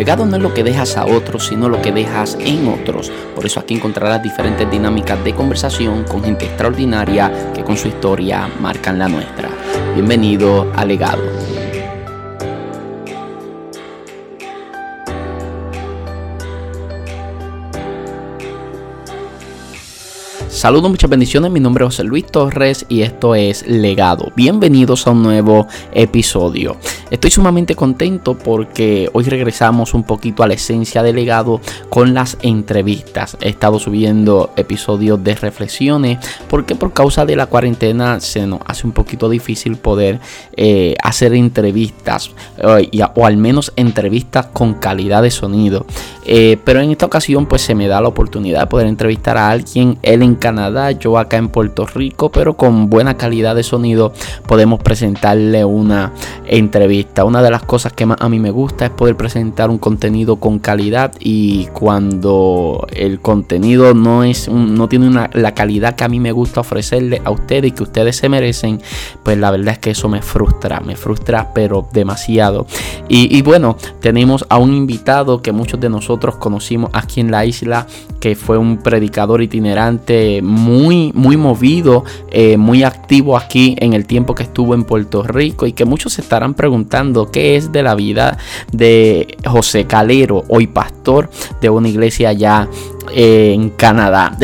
Legado no es lo que dejas a otros, sino lo que dejas en otros. Por eso aquí encontrarás diferentes dinámicas de conversación con gente extraordinaria que con su historia marcan la nuestra. Bienvenido a Legado. Saludos, muchas bendiciones, mi nombre es José Luis Torres y esto es Legado. Bienvenidos a un nuevo episodio. Estoy sumamente contento porque hoy regresamos un poquito a la esencia de Legado con las entrevistas. He estado subiendo episodios de reflexiones porque por causa de la cuarentena se nos hace un poquito difícil poder hacer entrevistas o al menos entrevistas con calidad de sonido. Pero en esta ocasión pues se me da la oportunidad de poder entrevistar a alguien, él en Canadá, yo acá en Puerto Rico, pero con buena calidad de sonido podemos presentarle una entrevista. Una de las cosas que más a mí me gusta es poder presentar un contenido con calidad, y cuando el contenido no tiene la calidad que a mí me gusta ofrecerle a ustedes y que ustedes se merecen, pues la verdad es que eso me frustra pero demasiado. Y bueno, tenemos a un invitado que muchos de nosotros conocimos aquí en la isla, que fue un predicador itinerante muy movido, muy activo aquí en el tiempo que estuvo en Puerto Rico, y que muchos se estarán preguntando qué es de la vida de José Calero, hoy pastor de una iglesia allá en Canadá.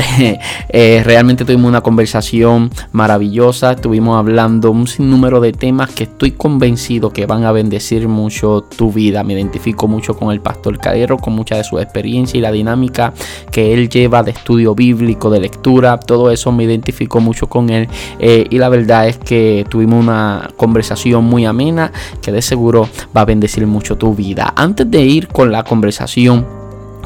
Realmente tuvimos una conversación maravillosa, estuvimos hablando un sinnúmero de temas que estoy convencido que van a bendecir mucho tu vida. Me identifico mucho con el pastor Calero, con mucha de su experiencia y la dinámica que él lleva de estudio bíblico, de lectura, todo eso me identifico mucho con él, y la verdad es que tuvimos una conversación muy amena que de seguro va a bendecir mucho tu vida. Antes de ir con la conversación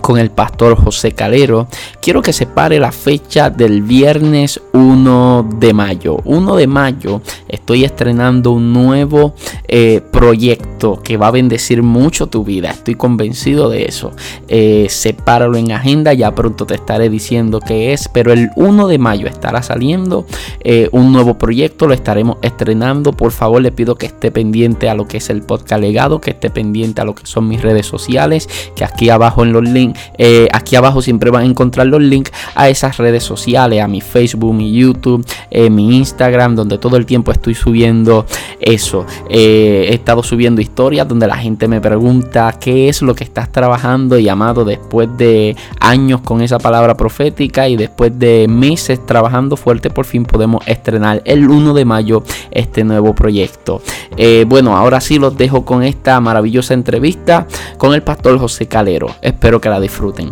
con el pastor José Calero, quiero que separe la fecha del viernes 1 de mayo. 1 de mayo estoy estrenando un nuevo proyecto que va a bendecir mucho tu vida. Estoy convencido de eso. Sepáralo en agenda, ya pronto te estaré diciendo qué es, pero el 1 de mayo estará saliendo un nuevo proyecto, lo estaremos estrenando. Por favor, le pido que esté pendiente a lo que es el podcast Legado, que esté pendiente a lo que son mis redes sociales, que aquí abajo en los links, aquí abajo siempre van a encontrar los links a esas redes sociales, a mi Facebook, mi YouTube, mi Instagram, donde todo el tiempo estoy subiendo eso. He estado subiendo historias donde la gente me pregunta qué es lo que estás trabajando, y amado, después de años con esa palabra profética y después de meses trabajando fuerte, por fin podemos estrenar el 1 de mayo este nuevo proyecto. Bueno, ahora sí los dejo con esta maravillosa entrevista con el pastor José Calero. Espero que la disfruten.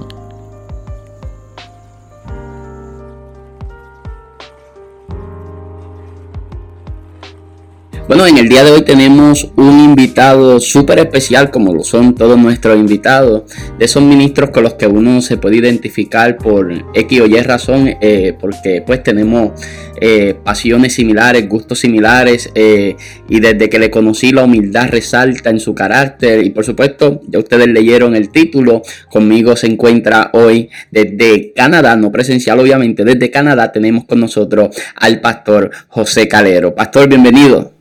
Bueno, en el día de hoy tenemos un invitado súper especial, como lo son todos nuestros invitados, de esos ministros con los que uno se puede identificar por X o Y razón, porque pues tenemos pasiones similares, gustos similares, y desde que le conocí la humildad resalta en su carácter, y por supuesto, ya ustedes leyeron el título. Conmigo se encuentra hoy desde Canadá, no presencial obviamente, desde Canadá tenemos con nosotros al pastor José Calero. Pastor, bienvenido.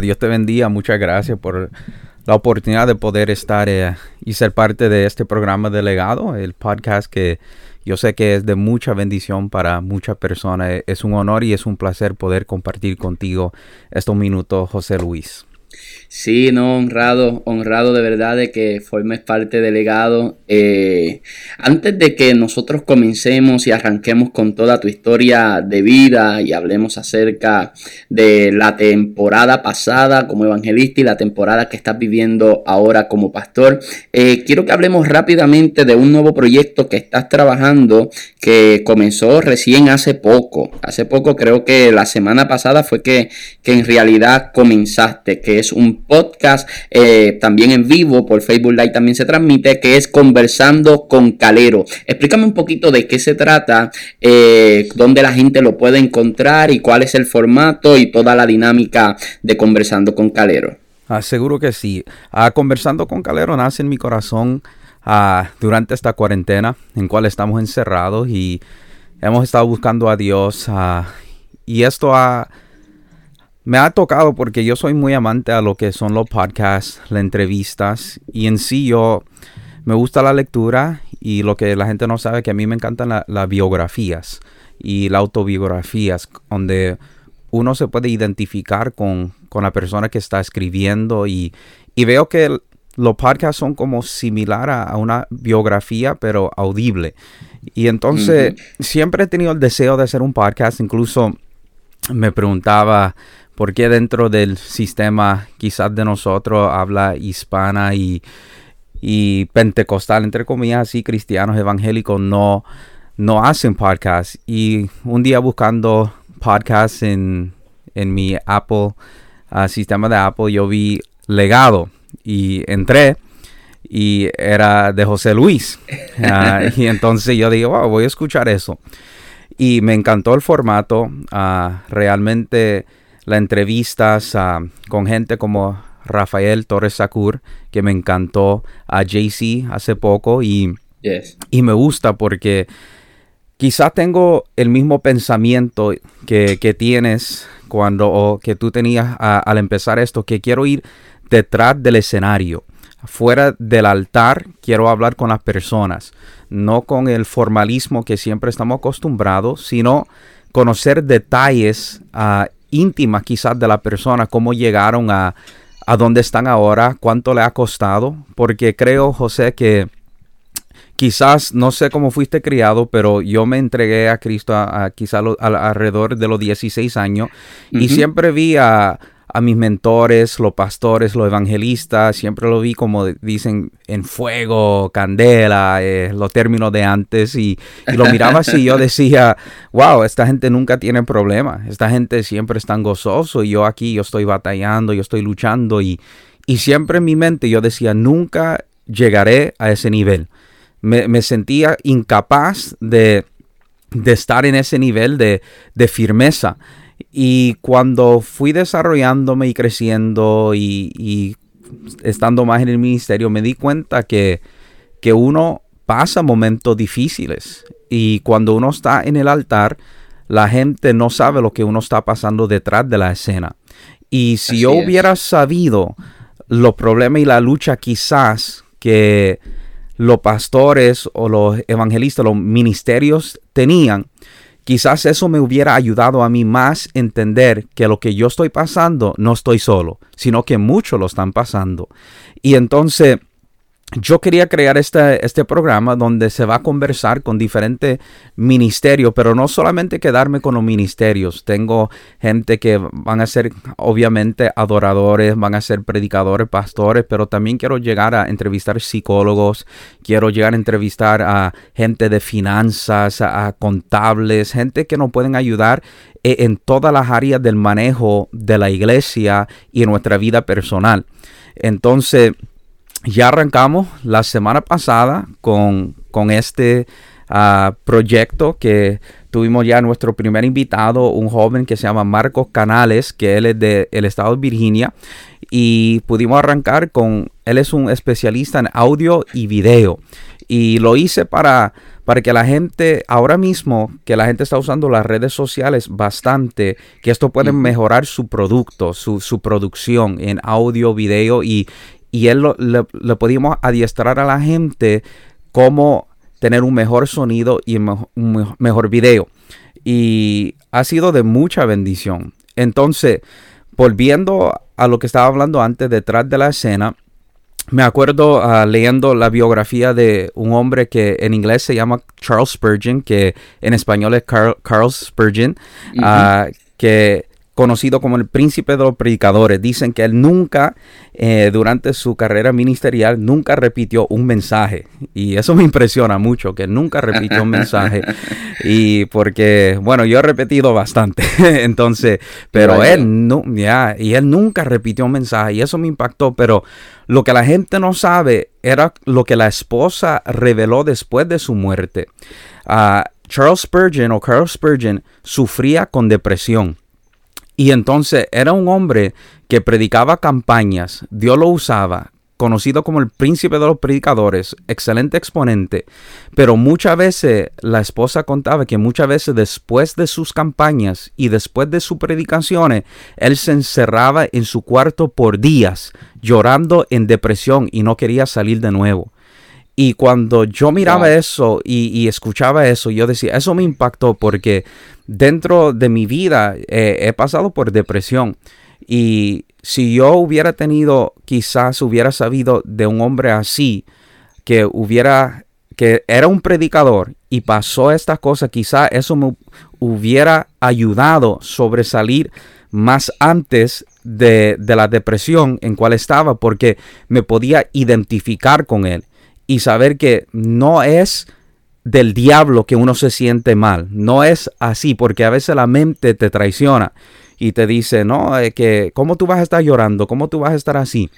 Dios te bendiga, muchas gracias por la oportunidad de poder estar y ser parte de este programa de Legado, el podcast que yo sé que es de mucha bendición para muchas personas. Es un honor y es un placer poder compartir contigo estos minutos, José Luis. Sí, no, honrado de verdad de que formes parte del Legado. Antes de que nosotros comencemos y arranquemos con toda tu historia de vida y hablemos acerca de la temporada pasada como evangelista y la temporada que estás viviendo ahora como pastor, quiero que hablemos rápidamente de un nuevo proyecto que estás trabajando, que comenzó recién hace poco, creo que la semana pasada fue que en realidad comenzaste, que es un podcast también en vivo por Facebook Live, también se transmite, que es Conversando con Calero. Explícame un poquito de qué se trata, dónde la gente lo puede encontrar y cuál es el formato y toda la dinámica de Conversando con Calero. Seguro que sí. Conversando con Calero nace en mi corazón durante esta cuarentena en cual estamos encerrados y hemos estado buscando a Dios, y esto ha Me ha tocado porque yo soy muy amante a lo que son los podcasts, las entrevistas, y en sí yo me gusta la lectura, y lo que la gente no sabe que a mí me encantan las biografías y las autobiografías, donde uno se puede identificar con la persona que está escribiendo, y veo que los podcasts son como similar a una biografía, pero audible. Y entonces siempre he tenido el deseo de hacer un podcast. Incluso me preguntaba por qué dentro del sistema quizás de nosotros habla hispana y pentecostal, entre comillas, así, cristianos evangélicos no hacen podcasts. Y un día buscando podcasts en mi Apple, sistema de Apple, yo vi Legado. Y entré y era de José Luis. Y entonces yo digo, wow, voy a escuchar eso. Y me encantó el formato. Realmente las entrevistas con gente como Rafael Torres-Sacur, que me encantó, a JC hace poco. Y me gusta porque quizás tengo el mismo pensamiento que tienes cuando, o que tú tenías al empezar esto, que quiero ir detrás del escenario, fuera del altar. Quiero hablar con las personas, no con el formalismo que siempre estamos acostumbrados, sino conocer detalles íntimas quizás de la persona, cómo llegaron a dónde están ahora, cuánto le ha costado, porque creo, José, que quizás, no sé cómo fuiste criado, pero yo me entregué a Cristo quizás alrededor de los 16 años, y siempre vi a mis mentores, los pastores, los evangelistas, siempre lo vi como dicen, en fuego, candela, los términos de antes, y lo miraba así. Yo decía, wow, esta gente nunca tiene problemas, esta gente siempre es tan gozoso, y yo aquí, yo estoy batallando, yo estoy luchando, y siempre en mi mente yo decía, nunca llegaré a ese nivel. Me sentía incapaz de estar en ese nivel de firmeza. Y cuando fui desarrollándome y creciendo y estando más en el ministerio, me di cuenta que uno pasa momentos difíciles. Y cuando uno está en el altar, la gente no sabe lo que uno está pasando detrás de la escena. Y si yo hubiera sabido los problemas y la lucha quizás que los pastores o los evangelistas, los ministerios tenían, quizás eso me hubiera ayudado a mí más entender que lo que yo estoy pasando, no estoy solo, sino que muchos lo están pasando. Y entonces yo quería crear este programa donde se va a conversar con diferentes ministerios, pero no solamente quedarme con los ministerios. Tengo gente que van a ser, obviamente, adoradores, van a ser predicadores, pastores, pero también quiero llegar a entrevistar psicólogos, quiero llegar a entrevistar a gente de finanzas, a contables, gente que nos pueden ayudar en todas las áreas del manejo de la iglesia y en nuestra vida personal. Entonces, ya arrancamos la semana pasada con este proyecto que tuvimos ya nuestro primer invitado, un joven que se llama Marcos Canales, que él es del estado de Virginia, y pudimos arrancar él es un especialista en audio y video. Y lo hice para que la gente, ahora mismo que la gente está usando las redes sociales bastante, que esto puede mejorar su producto, su producción en audio, video, y él le podíamos adiestrar a la gente cómo tener un mejor sonido y un mejor video. Y ha sido de mucha bendición. Entonces, volviendo a lo que estaba hablando antes, detrás de la escena, me acuerdo leyendo la biografía de un hombre que en inglés se llama Charles Spurgeon, que en español es Carl Spurgeon, que conocido como el príncipe de los predicadores. Dicen que él nunca, durante su carrera ministerial, nunca repitió un mensaje. Y eso me impresiona mucho, que nunca repitió un mensaje. Y porque, bueno, yo he repetido bastante. Entonces, pero él no, y él nunca repitió un mensaje. Y eso me impactó. Pero lo que la gente no sabe era lo que la esposa reveló después de su muerte. Charles Spurgeon, o Carl Spurgeon, sufría con depresión. Y entonces era un hombre que predicaba campañas, Dios lo usaba, conocido como el príncipe de los predicadores, excelente exponente, pero muchas veces la esposa contaba que muchas veces después de sus campañas y después de sus predicaciones, él se encerraba en su cuarto por días, llorando en depresión y no quería salir de nuevo. Y cuando yo miraba eso y escuchaba eso, yo decía, eso me impactó porque dentro de mi vida he pasado por depresión. Y si yo hubiera tenido, quizás hubiera sabido de un hombre así, que era un predicador y pasó estas cosas, quizás eso me hubiera ayudado a sobresalir más antes de la depresión en cual estaba, porque me podía identificar con él y saber que no es del diablo que uno se siente mal, no es así, porque a veces la mente te traiciona. Y te dice, no, que ¿cómo tú vas a estar llorando? ¿Cómo tú vas a estar así?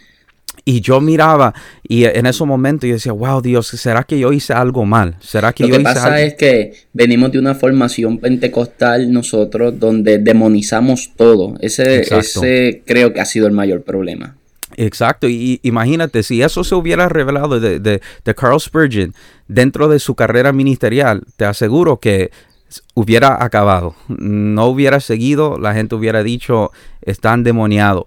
Y yo miraba y en esos momentos yo decía, wow, Dios, ¿será que yo hice algo mal? ¿Será que yo hice algo? Lo que pasa es que venimos de una formación pentecostal nosotros donde demonizamos todo. Ese creo que ha sido el mayor problema. Exacto, y imagínate, si eso se hubiera revelado de Charles Spurgeon dentro de su carrera ministerial, te aseguro que hubiera acabado, no hubiera seguido, la gente hubiera dicho está endemoniado,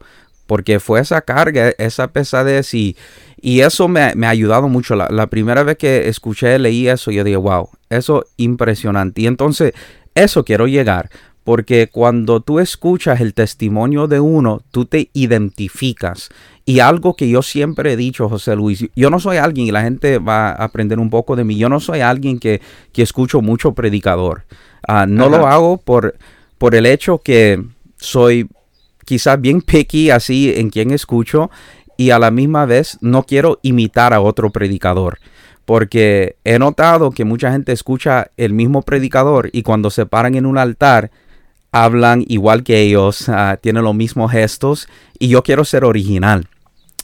porque fue esa carga, esa pesadez y eso me ha ayudado mucho. La primera vez que leí eso, yo dije, wow, eso impresionante. Y entonces, eso quiero llegar, porque cuando tú escuchas el testimonio de uno, tú te identificas. Y algo que yo siempre he dicho, José Luis, yo no soy alguien, y la gente va a aprender un poco de mí, yo no soy alguien que escucho mucho predicador. No lo hago por el hecho que soy quizás bien picky así en quien escucho, y a la misma vez no quiero imitar a otro predicador. Porque he notado que mucha gente escucha el mismo predicador y cuando se paran en un altar, hablan igual que ellos, tienen los mismos gestos, y yo quiero ser original.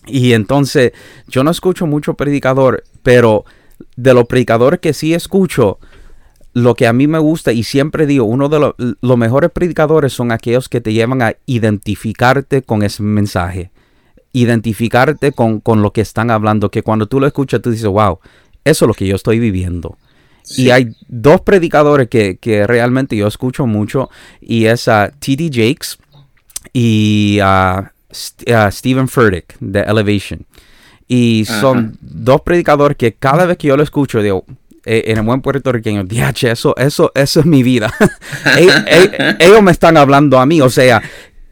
Y entonces, yo no escucho mucho predicador, pero de los predicadores que sí escucho, lo que a mí me gusta, y siempre digo, uno de los mejores predicadores son aquellos que te llevan a identificarte con ese mensaje, identificarte con lo que están hablando, que cuando tú lo escuchas, tú dices, wow, eso es lo que yo estoy viviendo. Sí. Y hay dos predicadores que realmente yo escucho mucho, y es T.D. Jakes y Steven Furtick de Elevation. Y son dos predicadores que cada vez que yo lo escucho, digo, en el buen puertorriqueño, diache, eso es mi vida. Ellos me están hablando a mí, o sea,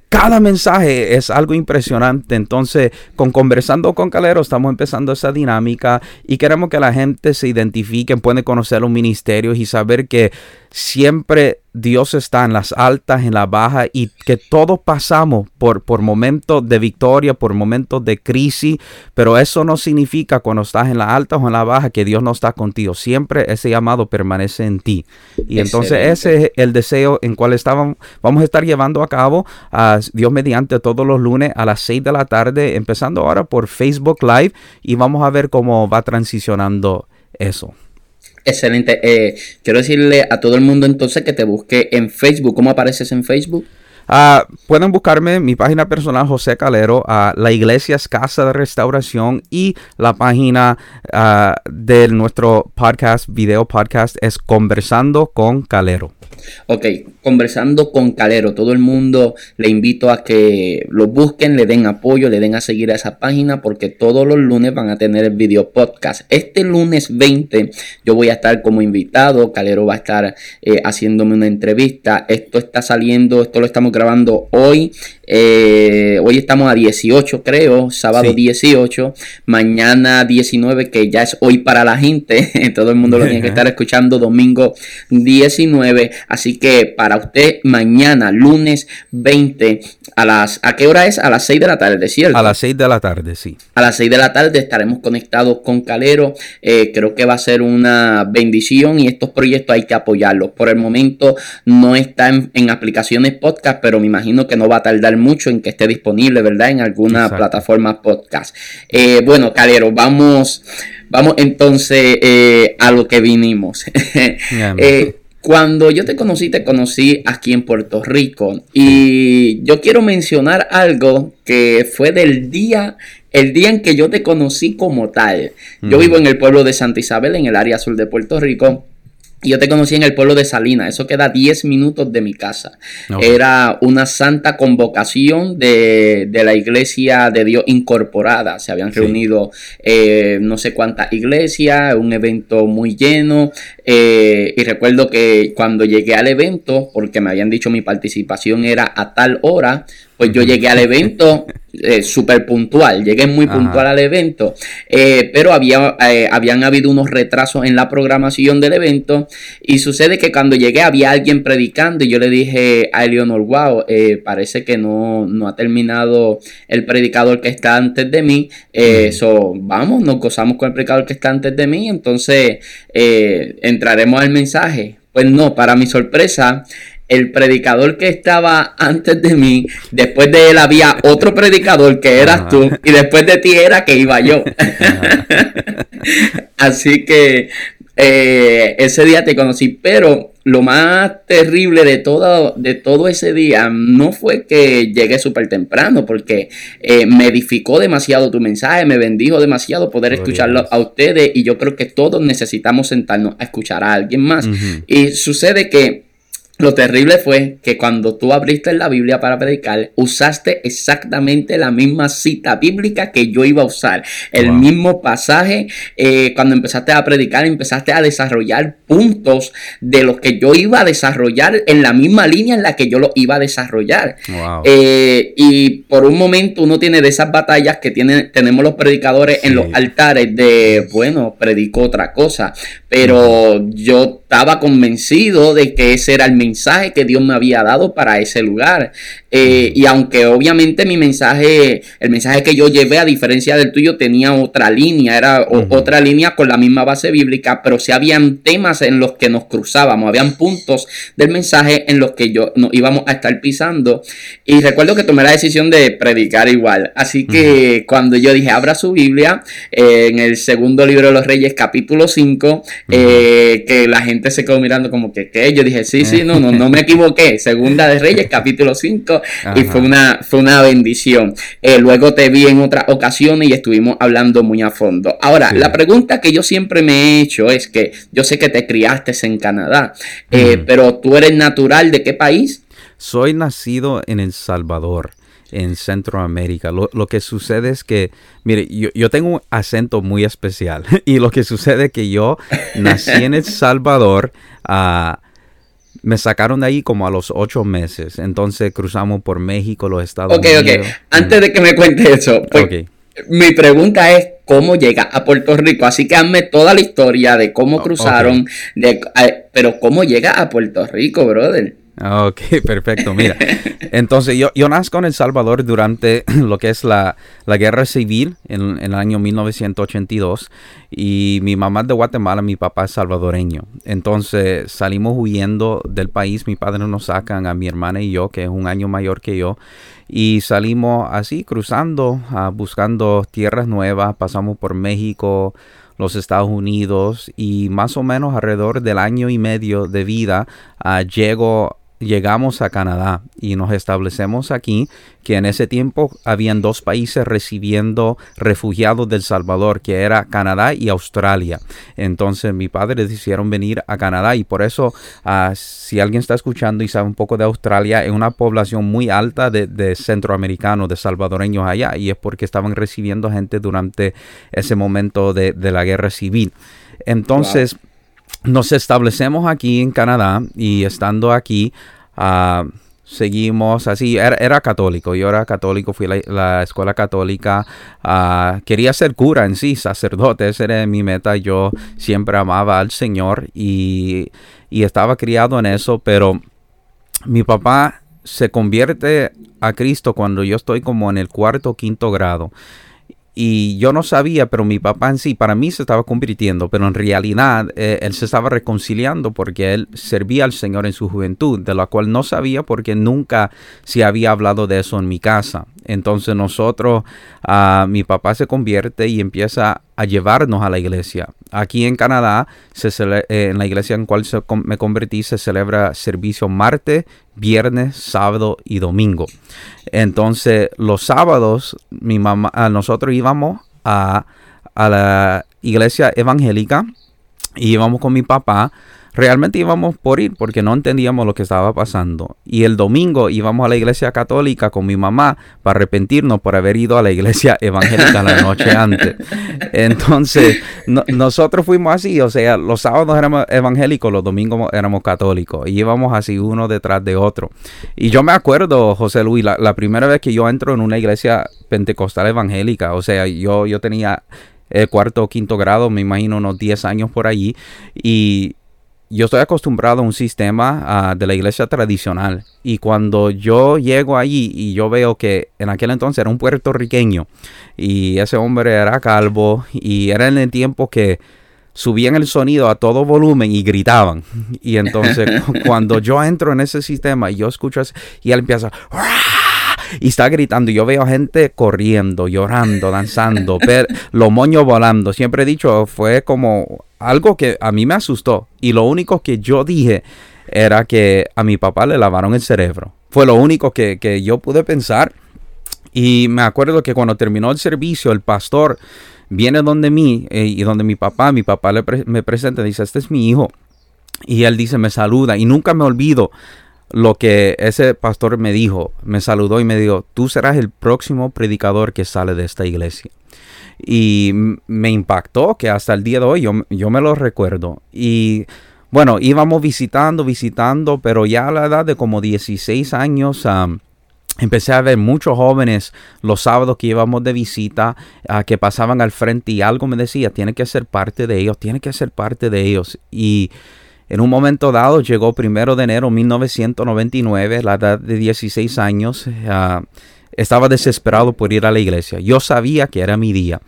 cada mensaje es algo impresionante. Entonces, con Conversando con Calero estamos empezando esa dinámica y queremos que la gente se identifique, puede conocer los ministerios y saber que siempre Dios está en las altas, en las bajas, y que todos pasamos por momentos de victoria, por momentos de crisis, pero eso no significa cuando estás en las altas o en las bajas que Dios no está contigo. Siempre ese llamado permanece en ti. Y entonces ese es el deseo en cual vamos a estar llevando a cabo a Dios mediante todos los lunes a las 6 de la tarde, empezando ahora por Facebook Live, y vamos a ver cómo va transicionando eso. Excelente. Quiero decirle a todo el mundo entonces que te busque en Facebook. ¿Cómo apareces en Facebook? Pueden buscarme en mi página personal, José Calero, la iglesia es Casa de Restauración, y la página de nuestro podcast, video podcast, es Conversando con Calero. Ok, Conversando con Calero. Todo el mundo le invito a que lo busquen, le den apoyo, le den a seguir a esa página, porque todos los lunes van a tener el video podcast. Este lunes 20 yo voy a estar como invitado, Calero va a estar haciéndome una entrevista. Esto está saliendo, esto lo estamos grabando hoy. Hoy estamos a 18, creo, sábado sí. 18, mañana 19, que ya es hoy para la gente, todo el mundo lo tiene que estar escuchando, domingo 19, así que para usted mañana, lunes 20, ¿a qué hora es? A las 6 de la tarde, ¿cierto? A las 6 de la tarde, sí. A las 6 de la tarde estaremos conectados con Calero, creo que va a ser una bendición, y estos proyectos hay que apoyarlos. Por el momento no está en aplicaciones podcast, pero me imagino que no va a tardar mucho en que esté disponible, ¿verdad? En alguna plataforma podcast. Bueno, Calero, vamos entonces a lo que vinimos. Cuando yo te conocí aquí en Puerto Rico, y yo quiero mencionar algo que fue del día el día en que yo te conocí como tal. Yo vivo en el pueblo de Santa Isabel, en el área sur de Puerto Rico. Yo te conocí en el pueblo de Salinas, eso queda 10 minutos de mi casa. Okay. Era una santa convocación de la Iglesia de Dios Incorporada. Se habían reunido no sé cuántas iglesias, un evento muy lleno. Y recuerdo que cuando llegué al evento, porque me habían dicho mi participación era a tal hora, pues yo llegué al evento súper puntual, llegué muy puntual al evento, pero habían habido unos retrasos en la programación del evento, y sucede que cuando llegué había alguien predicando, y yo le dije a Eleonor, wow, parece que no ha terminado el predicador que está antes de mí, so, vamos, nos gozamos con el predicador que está antes de mí, entonces entraremos al mensaje. Pues no, para mi sorpresa, el predicador que estaba antes de mí, después de él había otro predicador que eras tú, y después de ti era que iba yo. Así que ese día te conocí, pero lo más terrible de todo ese día no fue que llegué súper temprano, porque me edificó demasiado tu mensaje, me bendijo demasiado poder escucharlo a ustedes, y yo creo que todos necesitamos sentarnos a escuchar a alguien más. Y sucede que lo terrible fue que cuando tú abriste la Biblia para predicar, usaste exactamente la misma cita bíblica que yo iba a usar. El mismo pasaje, cuando empezaste a predicar, empezaste a desarrollar puntos de los que yo iba a desarrollar en la misma línea en la que yo lo iba a desarrollar. Y por un momento uno tiene de esas batallas que tenemos los predicadores en los altares de, bueno, predico otra cosa, pero yo estaba convencido de que ese era el mensaje que Dios me había dado para ese lugar. Y aunque obviamente el mensaje que yo llevé, a diferencia del tuyo, tenía otra línea, era otra línea con la misma base bíblica, pero sí habían temas en los que nos cruzábamos, habían puntos del mensaje en los que nos íbamos a estar pisando. Y recuerdo que tomé la decisión de predicar igual. Así que cuando yo dije, abra su Biblia, en el segundo libro de los Reyes, capítulo 5, que la gente se quedó mirando como que ¿qué? Yo dije, sí, no me equivoqué. Segunda de Reyes, capítulo 5, y fue una bendición. Luego te vi en otras ocasiones y estuvimos hablando muy a fondo. Ahora, la pregunta que yo siempre me he hecho es que yo sé que te criaste en Canadá, pero ¿tú eres natural de qué país? Soy nacido en El Salvador, en Centroamérica. Lo que sucede es que, mire, yo tengo un acento muy especial, y lo que sucede es que yo nací en El Salvador, me sacaron de ahí como a los 8 meses, entonces cruzamos por México, los Estados Unidos. Ok, antes de que me cuentes eso, pues, mi pregunta es, ¿cómo llega a Puerto Rico? Así que hazme toda la historia de cómo cruzaron, pero ¿cómo llega a Puerto Rico, brother? Ok, perfecto. Mira, entonces yo nazco en El Salvador durante lo que es la guerra civil en el año 1982, y mi mamá es de Guatemala, mi papá es salvadoreño. Entonces salimos huyendo del país, mis padres nos sacan a mi hermana y yo, que es un año mayor que yo, y salimos así cruzando, buscando tierras nuevas. Pasamos por México, los Estados Unidos, y más o menos alrededor del año y medio de vida llegamos a Canadá y nos establecemos aquí, que en ese tiempo habían 2 países recibiendo refugiados del Salvador, que era Canadá y Australia. Entonces mis padres decidieron venir a Canadá, y por eso si alguien está escuchando y sabe un poco de Australia, es una población muy alta de centroamericanos, de salvadoreños allá, y es porque estaban recibiendo gente durante ese momento de la guerra civil. Entonces nos establecemos aquí en Canadá, y estando aquí seguimos así. Era católico, yo era católico, fui a la escuela católica. Quería ser cura en sí, sacerdote, esa era mi meta. Yo siempre amaba al Señor y estaba criado en eso, pero mi papá se convierte a Cristo cuando yo estoy como en el 4º o 5º grado. Y yo no sabía, pero mi papá en sí, para mí se estaba convirtiendo, pero en realidad él se estaba reconciliando, porque él servía al Señor en su juventud, de la cual no sabía porque nunca se había hablado de eso en mi casa. Entonces nosotros, mi papá se convierte y empieza a llevarnos a la iglesia. Aquí en Canadá, en la iglesia en cual me convertí, se celebra servicio martes, viernes, sábado y domingo. Entonces los sábados, nosotros íbamos a la iglesia evangélica y íbamos con mi papá. Realmente íbamos por ir porque no entendíamos lo que estaba pasando. Y el domingo íbamos a la iglesia católica con mi mamá para arrepentirnos por haber ido a la iglesia evangélica la noche antes. Entonces, nosotros fuimos así. O sea, los sábados éramos evangélicos, los domingos éramos católicos. Y íbamos así uno detrás de otro. Y yo me acuerdo, José Luis, la primera vez que yo entro en una iglesia pentecostal evangélica. O sea, yo tenía cuarto o quinto grado, me imagino unos 10 años por allí. Y yo estoy acostumbrado a un sistema de la iglesia tradicional, y cuando yo llego allí y yo veo que en aquel entonces era un puertorriqueño y ese hombre era calvo y era en el tiempo que subían el sonido a todo volumen y gritaban, y entonces cuando yo entro en ese sistema y yo escucho eso, y él empieza y está gritando, y yo veo gente corriendo, llorando, danzando, los moños volando. Siempre he dicho, fue como algo que a mí me asustó, y lo único que yo dije era que a mi papá le lavaron el cerebro. Fue lo único que yo pude pensar. Y me acuerdo que cuando terminó el servicio, el pastor viene donde mí y donde mi papá me presenta, dice, este es mi hijo, y él dice, me saluda, y nunca me olvido lo que ese pastor me dijo. Me saludó y me dijo, tú serás el próximo predicador que sale de esta iglesia. Y me impactó, que hasta el día de hoy yo me lo recuerdo. Y bueno, íbamos visitando, pero ya a la edad de como 16 años, empecé a ver muchos jóvenes los sábados que íbamos de visita, que pasaban al frente, y algo me decía, tiene que ser parte de ellos. Y en un momento dado llegó 1 de enero de 1999, la edad de 16 años. Estaba desesperado por ir a la iglesia. Yo sabía que era mi día.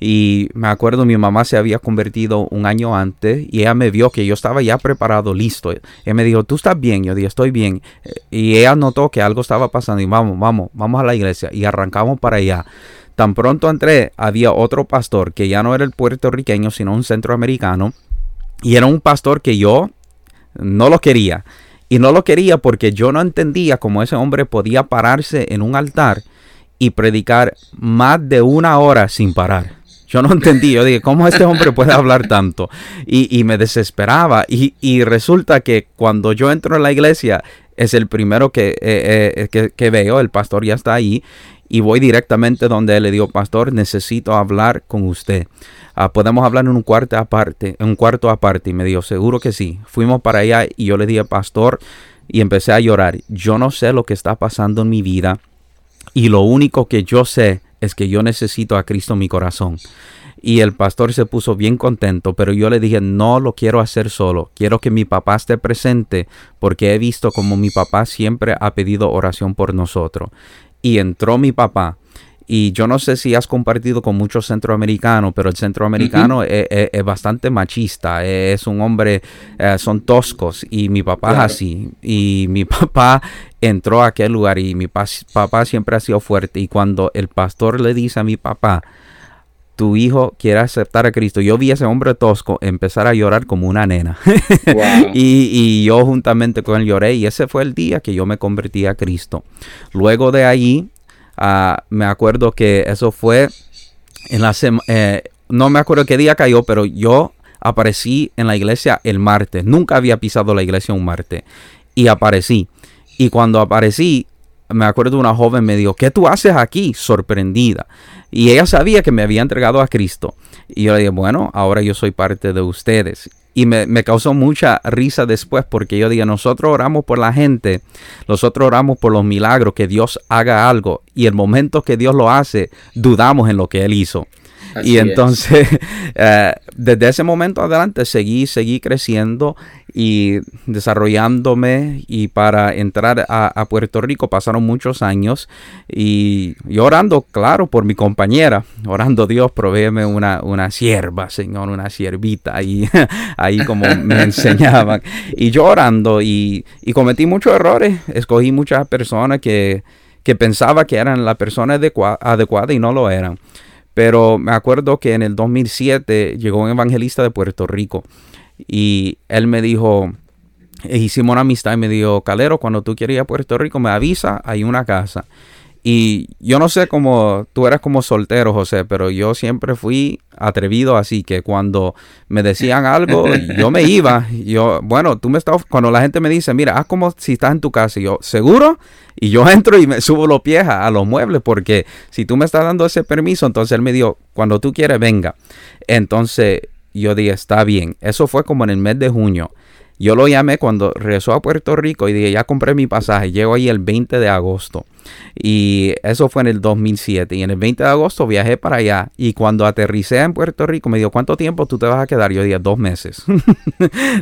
Y me acuerdo, mi mamá se había convertido un año antes y ella me vio que yo estaba ya preparado, listo. Ella me dijo, ¿tú estás bien? Yo dije, estoy bien. Y ella notó que algo estaba pasando y vamos a la iglesia. Y arrancamos para allá. Tan pronto entré, había otro pastor que ya no era el puertorriqueño, sino un centroamericano. Y era un pastor que yo no lo quería. Y no lo quería porque yo no entendía cómo ese hombre podía pararse en un altar y predicar más de una hora sin parar. Yo no entendí. Yo dije, ¿cómo este hombre puede hablar tanto? Y me desesperaba. Y resulta que cuando yo entro en la iglesia, es el primero que veo. El pastor ya está ahí. Y voy directamente donde él, le digo, pastor, necesito hablar con usted. ¿Podemos hablar en un cuarto aparte? Y me dijo, seguro que sí. Fuimos para allá y yo le dije, pastor, y empecé a llorar. Yo no sé lo que está pasando en mi vida. Y lo único que yo sé es que yo necesito a Cristo en mi corazón. Y el pastor se puso bien contento, pero yo le dije, no lo quiero hacer solo. Quiero que mi papá esté presente, porque he visto como mi papá siempre ha pedido oración por nosotros. Y entró mi papá. Y yo no sé si has compartido con muchos centroamericanos, pero el centroamericano uh-huh. es bastante machista. Es un hombre, son toscos. Y mi papá claro. es así. Y mi papá entró a aquel lugar y mi papá siempre ha sido fuerte. Y cuando el pastor le dice a mi papá, tu hijo quiere aceptar a Cristo. Yo vi a ese hombre tosco empezar a llorar como una nena. Wow. y yo juntamente con él lloré. Y ese fue el día que yo me convertí a Cristo. Luego de ahí, me acuerdo que eso fue en la semana. No me acuerdo qué día cayó, pero yo aparecí en la iglesia el martes. Nunca había pisado la iglesia un martes. Y aparecí. Y cuando aparecí, me acuerdo, una joven me dijo, ¿qué tú haces aquí? Sorprendida. Y ella sabía que me había entregado a Cristo. Y yo le dije, bueno, ahora yo soy parte de ustedes. Y me causó mucha risa después, porque yo dije, nosotros oramos por la gente, nosotros oramos por los milagros, que Dios haga algo. Y el momento que Dios lo hace, dudamos en lo que Él hizo. Así y entonces, desde ese momento adelante, seguí creciendo y desarrollándome. Y para entrar a Puerto Rico pasaron muchos años. Y yo orando, claro, por mi compañera. Orando, Dios, provéeme una sierva, Señor, una siervita. Ahí como me enseñaban. Y yo orando y cometí muchos errores. Escogí muchas personas que que pensaba que eran la persona adecuada y no lo eran. Pero me acuerdo que en el 2007 llegó un evangelista de Puerto Rico y él me dijo, hicimos una amistad y me dijo, Calero, cuando tú quieres ir a Puerto Rico me avisa, hay una casa. Y yo no sé cómo, tú eras como soltero, José, pero yo siempre fui atrevido, así que cuando me decían algo, yo me iba. Cuando la gente me dice, mira, haz como si estás en tu casa, y yo, ¿seguro? Y yo entro y me subo los pies a los muebles, porque si tú me estás dando ese permiso, entonces él me dijo, cuando tú quieres, venga. Entonces yo dije, está bien. Eso fue como en el mes de junio. Yo lo llamé cuando regresó a Puerto Rico y dije, ya compré mi pasaje. Llego ahí el 20 de agosto. Y eso fue en el 2007. Y en el 20 de agosto viajé para allá. Y cuando aterricé en Puerto Rico, me dijo, ¿cuánto tiempo tú te vas a quedar? Yo dije, 2 meses.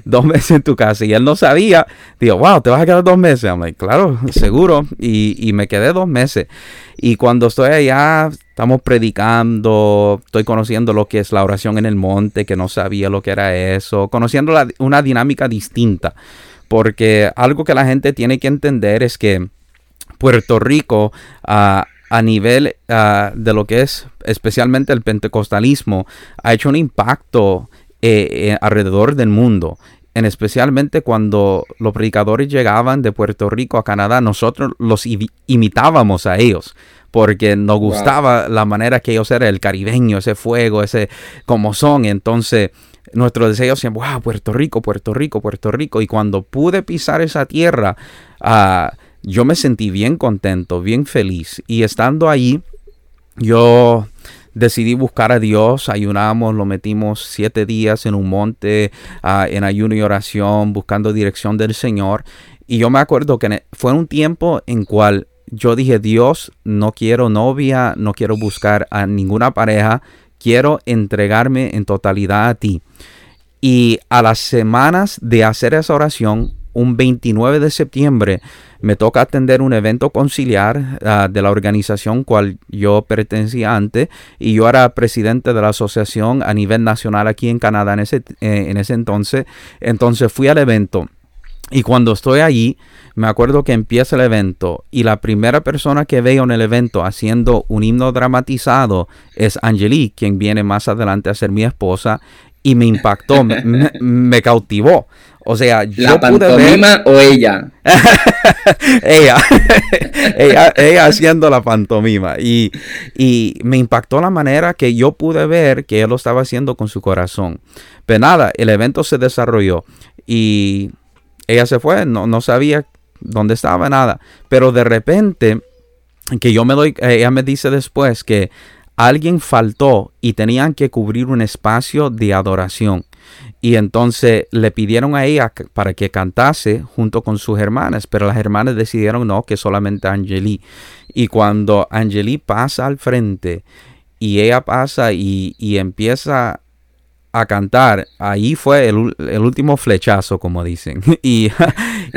2 meses en tu casa. Y él no sabía. Digo, wow, ¿te vas a quedar 2 meses? I'm like, claro, seguro. Y me quedé 2 meses. Y cuando estoy allá, estamos predicando, estoy conociendo lo que es la oración en el monte, que no sabía lo que era eso, conociendo una dinámica distinta, porque algo que la gente tiene que entender es que Puerto Rico, a nivel de lo que es especialmente el pentecostalismo, ha hecho un impacto alrededor del mundo. En especialmente cuando los predicadores llegaban de Puerto Rico a Canadá, nosotros los imitábamos a ellos, porque nos gustaba la manera que ellos eran, el caribeño, ese fuego, ese como son. Entonces, nuestro deseo siempre, wow, Puerto Rico, Puerto Rico, Puerto Rico. Y cuando pude pisar esa tierra, yo me sentí bien contento, bien feliz. Y estando allí, yo decidí buscar a Dios, ayunamos, lo metimos 7 días en un monte, en ayuno y oración, buscando dirección del Señor. Y yo me acuerdo que fue un tiempo en cual yo dije, Dios, no quiero novia, no quiero buscar a ninguna pareja, quiero entregarme en totalidad a ti. Y a las semanas de hacer esa oración, un 29 de septiembre me toca atender un evento conciliar de la organización cual yo pertenecía antes, y yo era presidente de la asociación a nivel nacional aquí en Canadá en ese entonces. Entonces fui al evento y cuando estoy allí me acuerdo que empieza el evento y la primera persona que veo en el evento haciendo un himno dramatizado es Angelique, quien viene más adelante a ser mi esposa, y me impactó, me cautivó. O sea, yo pude ver... ¿La pantomima o ella? ella haciendo la pantomima. Y me impactó la manera que yo pude ver que ella lo estaba haciendo con su corazón. Pero nada, el evento se desarrolló y ella se fue. No sabía dónde estaba, nada. Pero de repente, que yo me doy... Ella me dice después que alguien faltó y tenían que cubrir un espacio de adoración. Y entonces le pidieron a ella para que cantase junto con sus hermanas, pero las hermanas decidieron no, que solamente Angelique. Y cuando Angelique pasa al frente y ella pasa y empieza a cantar, ahí fue el último flechazo, como dicen. Y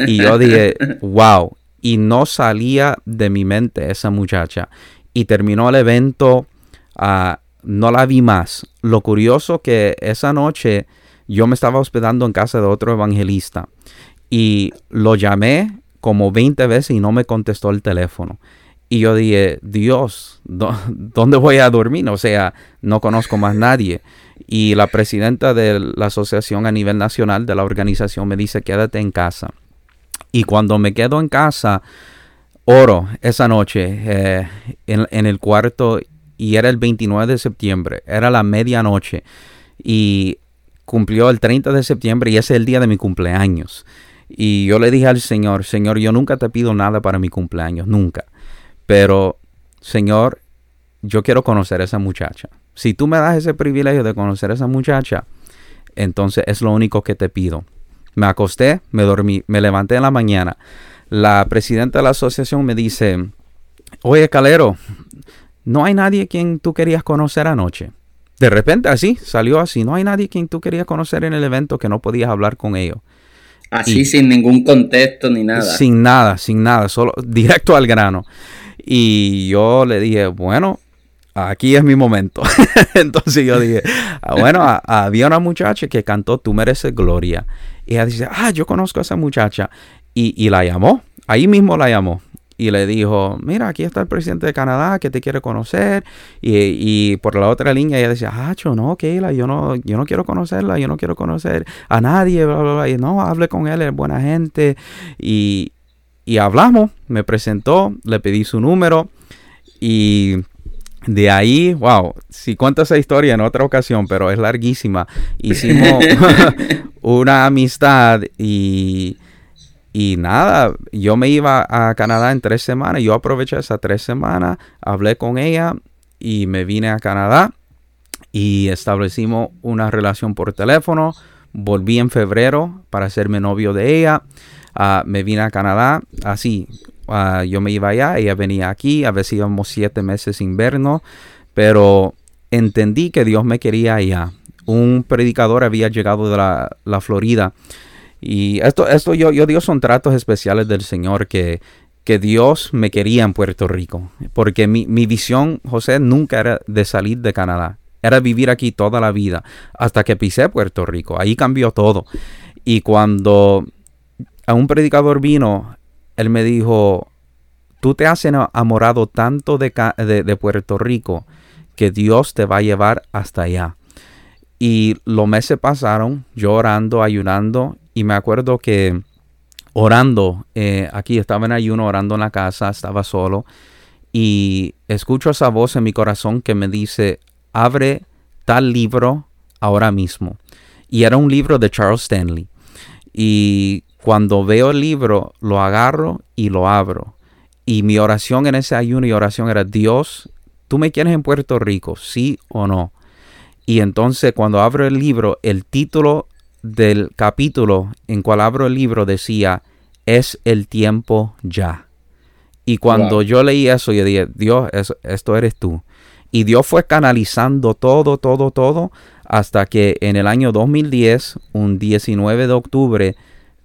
yo dije, wow, y no salía de mi mente esa muchacha. Y terminó el evento, no la vi más. Lo curioso que esa noche yo me estaba hospedando en casa de otro evangelista y lo llamé como 20 veces y no me contestó el teléfono. Y yo dije, Dios, ¿dónde voy a dormir? O sea, no conozco más nadie. Y la presidenta de la asociación a nivel nacional de la organización me dice, quédate en casa. Y cuando me quedo en casa, oro esa noche en el cuarto. Y era el 29 de septiembre, era la medianoche, y cumplió el 30 de septiembre y ese es el día de mi cumpleaños. Y yo le dije al Señor, Señor, yo nunca te pido nada para mi cumpleaños, nunca. Pero, Señor, yo quiero conocer a esa muchacha. Si tú me das ese privilegio de conocer a esa muchacha, entonces es lo único que te pido. Me acosté, me dormí, me levanté en la mañana. La presidenta de la asociación me dice, oye, Calero, no hay nadie quien tú querías conocer anoche. De repente así, salió así. No hay nadie quien tú querías conocer en el evento que no podías hablar con ellos. Así y, sin ningún contexto ni nada. Sin nada, solo directo al grano. Y yo le dije, bueno, aquí es mi momento. Entonces yo dije, bueno, había una muchacha que cantó Tú Mereces Gloria. Y ella dice, yo conozco a esa muchacha. Y la llamó, ahí mismo la llamó. y le dijo, mira, aquí está el presidente de Canadá que te quiere conocer. Y por la otra línea ella decía, acho, no, Keila, yo no quiero conocerla, yo no quiero conocer a nadie, bla, bla, bla. Y no, hable con él, es buena gente. Y hablamos, me presentó, le pedí su número y... de ahí, wow, si cuento esa historia en otra ocasión, pero es larguísima. Hicimos una amistad y nada, yo me iba a Canadá en 3 semanas. Yo aproveché esas 3 semanas, hablé con ella y me vine a Canadá y establecimos una relación por teléfono. Volví en febrero para hacerme novio de ella. Me vine a Canadá así. Yo me iba allá, ella venía aquí, a veces íbamos 7 meses invierno, pero entendí que Dios me quería allá. Un predicador había llegado de la Florida y esto yo digo son tratos especiales del Señor que Dios me quería en Puerto Rico, porque mi visión, José, nunca era de salir de Canadá, era vivir aquí toda la vida, hasta que pisé Puerto Rico, ahí cambió todo. Y cuando a un predicador vino, él me dijo, tú te has enamorado tanto de Puerto Rico que Dios te va a llevar hasta allá. Y los meses pasaron, yo orando, ayunando, y me acuerdo que orando, aquí estaba en ayuno, orando en la casa, estaba solo, y escucho esa voz en mi corazón que me dice, abre tal libro ahora mismo. Y era un libro de Charles Stanley. Y cuando veo el libro, lo agarro y lo abro. Y mi oración en ese ayuno y oración era, Dios, ¿tú me quieres en Puerto Rico? ¿Sí o no? Y entonces cuando abro el libro, el título del capítulo en cual abro el libro decía, es el tiempo ya. Y cuando yo leí eso, yo dije, Dios, esto eres tú. Y Dios fue canalizando todo, hasta que en el año 2010, un 19 de octubre,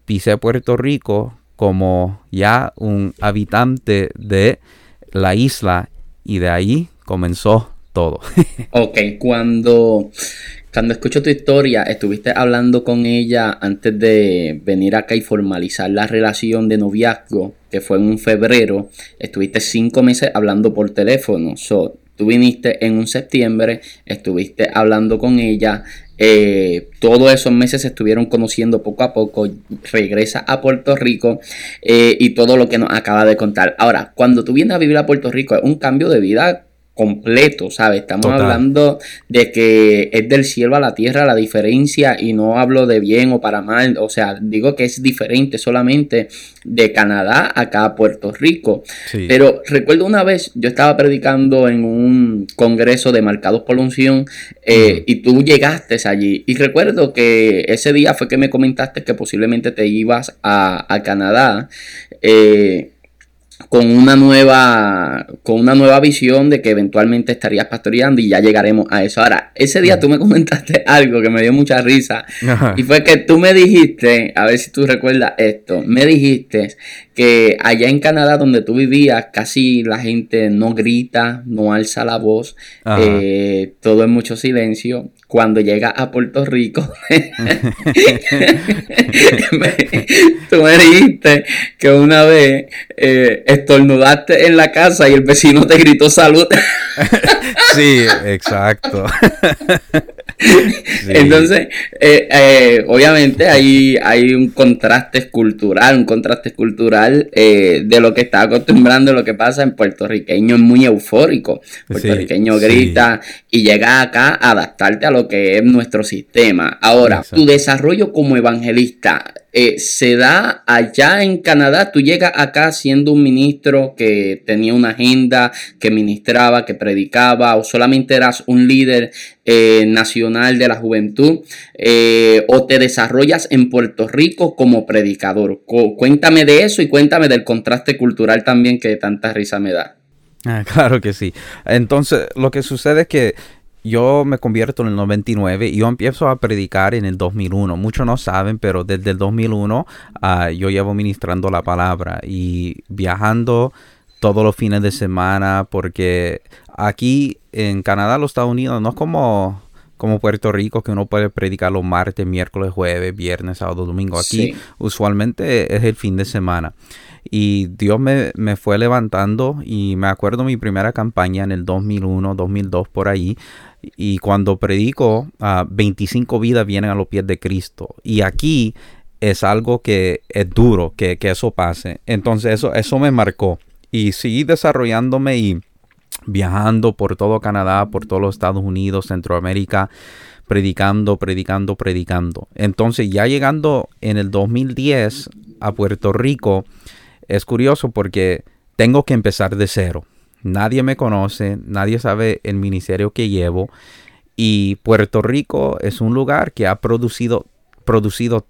pisé Puerto Rico como ya un habitante de la isla y de ahí comenzó todo. Ok, cuando escucho tu historia, estuviste hablando con ella antes de venir acá y formalizar la relación de noviazgo, que fue en febrero. Estuviste 5 meses hablando por teléfono. So, tú viniste en un septiembre, estuviste hablando con ella. Todos esos meses se estuvieron conociendo poco a poco. Regresa a Puerto Rico y todo lo que nos acaba de contar. Ahora, cuando tú vienes a vivir a Puerto Rico es un cambio de vida completo, ¿sabes? Estamos total. Hablando de que es del cielo a la tierra la diferencia, y no hablo de bien o para mal, o sea, digo que es diferente solamente de Canadá acá a Puerto Rico. Sí. Pero recuerdo una vez, yo estaba predicando en un congreso de Marcados por la Unción, y tú llegaste allí, y recuerdo que ese día fue que me comentaste que posiblemente te ibas a Canadá, con una nueva visión de que eventualmente estarías pastoreando, y ya llegaremos a eso. Ahora, ese día tú me comentaste algo que me dio mucha risa, y fue que tú me dijiste, a ver si tú recuerdas esto, me dijiste que allá en Canadá donde tú vivías casi la gente no grita, no alza la voz, todo es mucho silencio. Cuando llegas a Puerto Rico, tú me dijiste que una vez estornudaste en la casa y el vecino te gritó salud. Sí, exacto. Sí. Entonces, obviamente hay un contraste cultural de lo que está acostumbrando, lo que pasa en puertorriqueño es muy eufórico. Puertorriqueño grita y llega acá a adaptarte a lo que es nuestro sistema. Ahora, exacto. Tu desarrollo como evangelista se da allá en Canadá. Tú llegas acá siendo un ministro que tenía una agenda, que ministraba, que predicaba, o solamente eras un líder nacional de la juventud, o te desarrollas en Puerto Rico como predicador. Cuéntame de eso y cuéntame del contraste cultural también, que tanta risa me da. Claro que sí. Entonces, lo que sucede es que yo me convierto en el 99 y yo empiezo a predicar en el 2001. Muchos no saben, pero desde el 2001 yo llevo ministrando la palabra y viajando todos los fines de semana, porque aquí en Canadá, los Estados Unidos, no es como como Puerto Rico, que uno puede predicar los martes, miércoles, jueves, viernes, sábado, domingo. Aquí sí, usualmente es el fin de semana. Y Dios me fue levantando, y me acuerdo mi primera campaña en el 2001, 2002, por ahí. Y cuando predico, 25 vidas vienen a los pies de Cristo. Y aquí es algo que es duro, que eso pase. Entonces eso me marcó. Y seguí desarrollándome y viajando por todo Canadá, por todos los Estados Unidos, Centroamérica, predicando. Entonces ya llegando en el 2010 a Puerto Rico, es curioso porque tengo que empezar de cero. Nadie me conoce, nadie sabe el ministerio que llevo, y Puerto Rico es un lugar que ha producido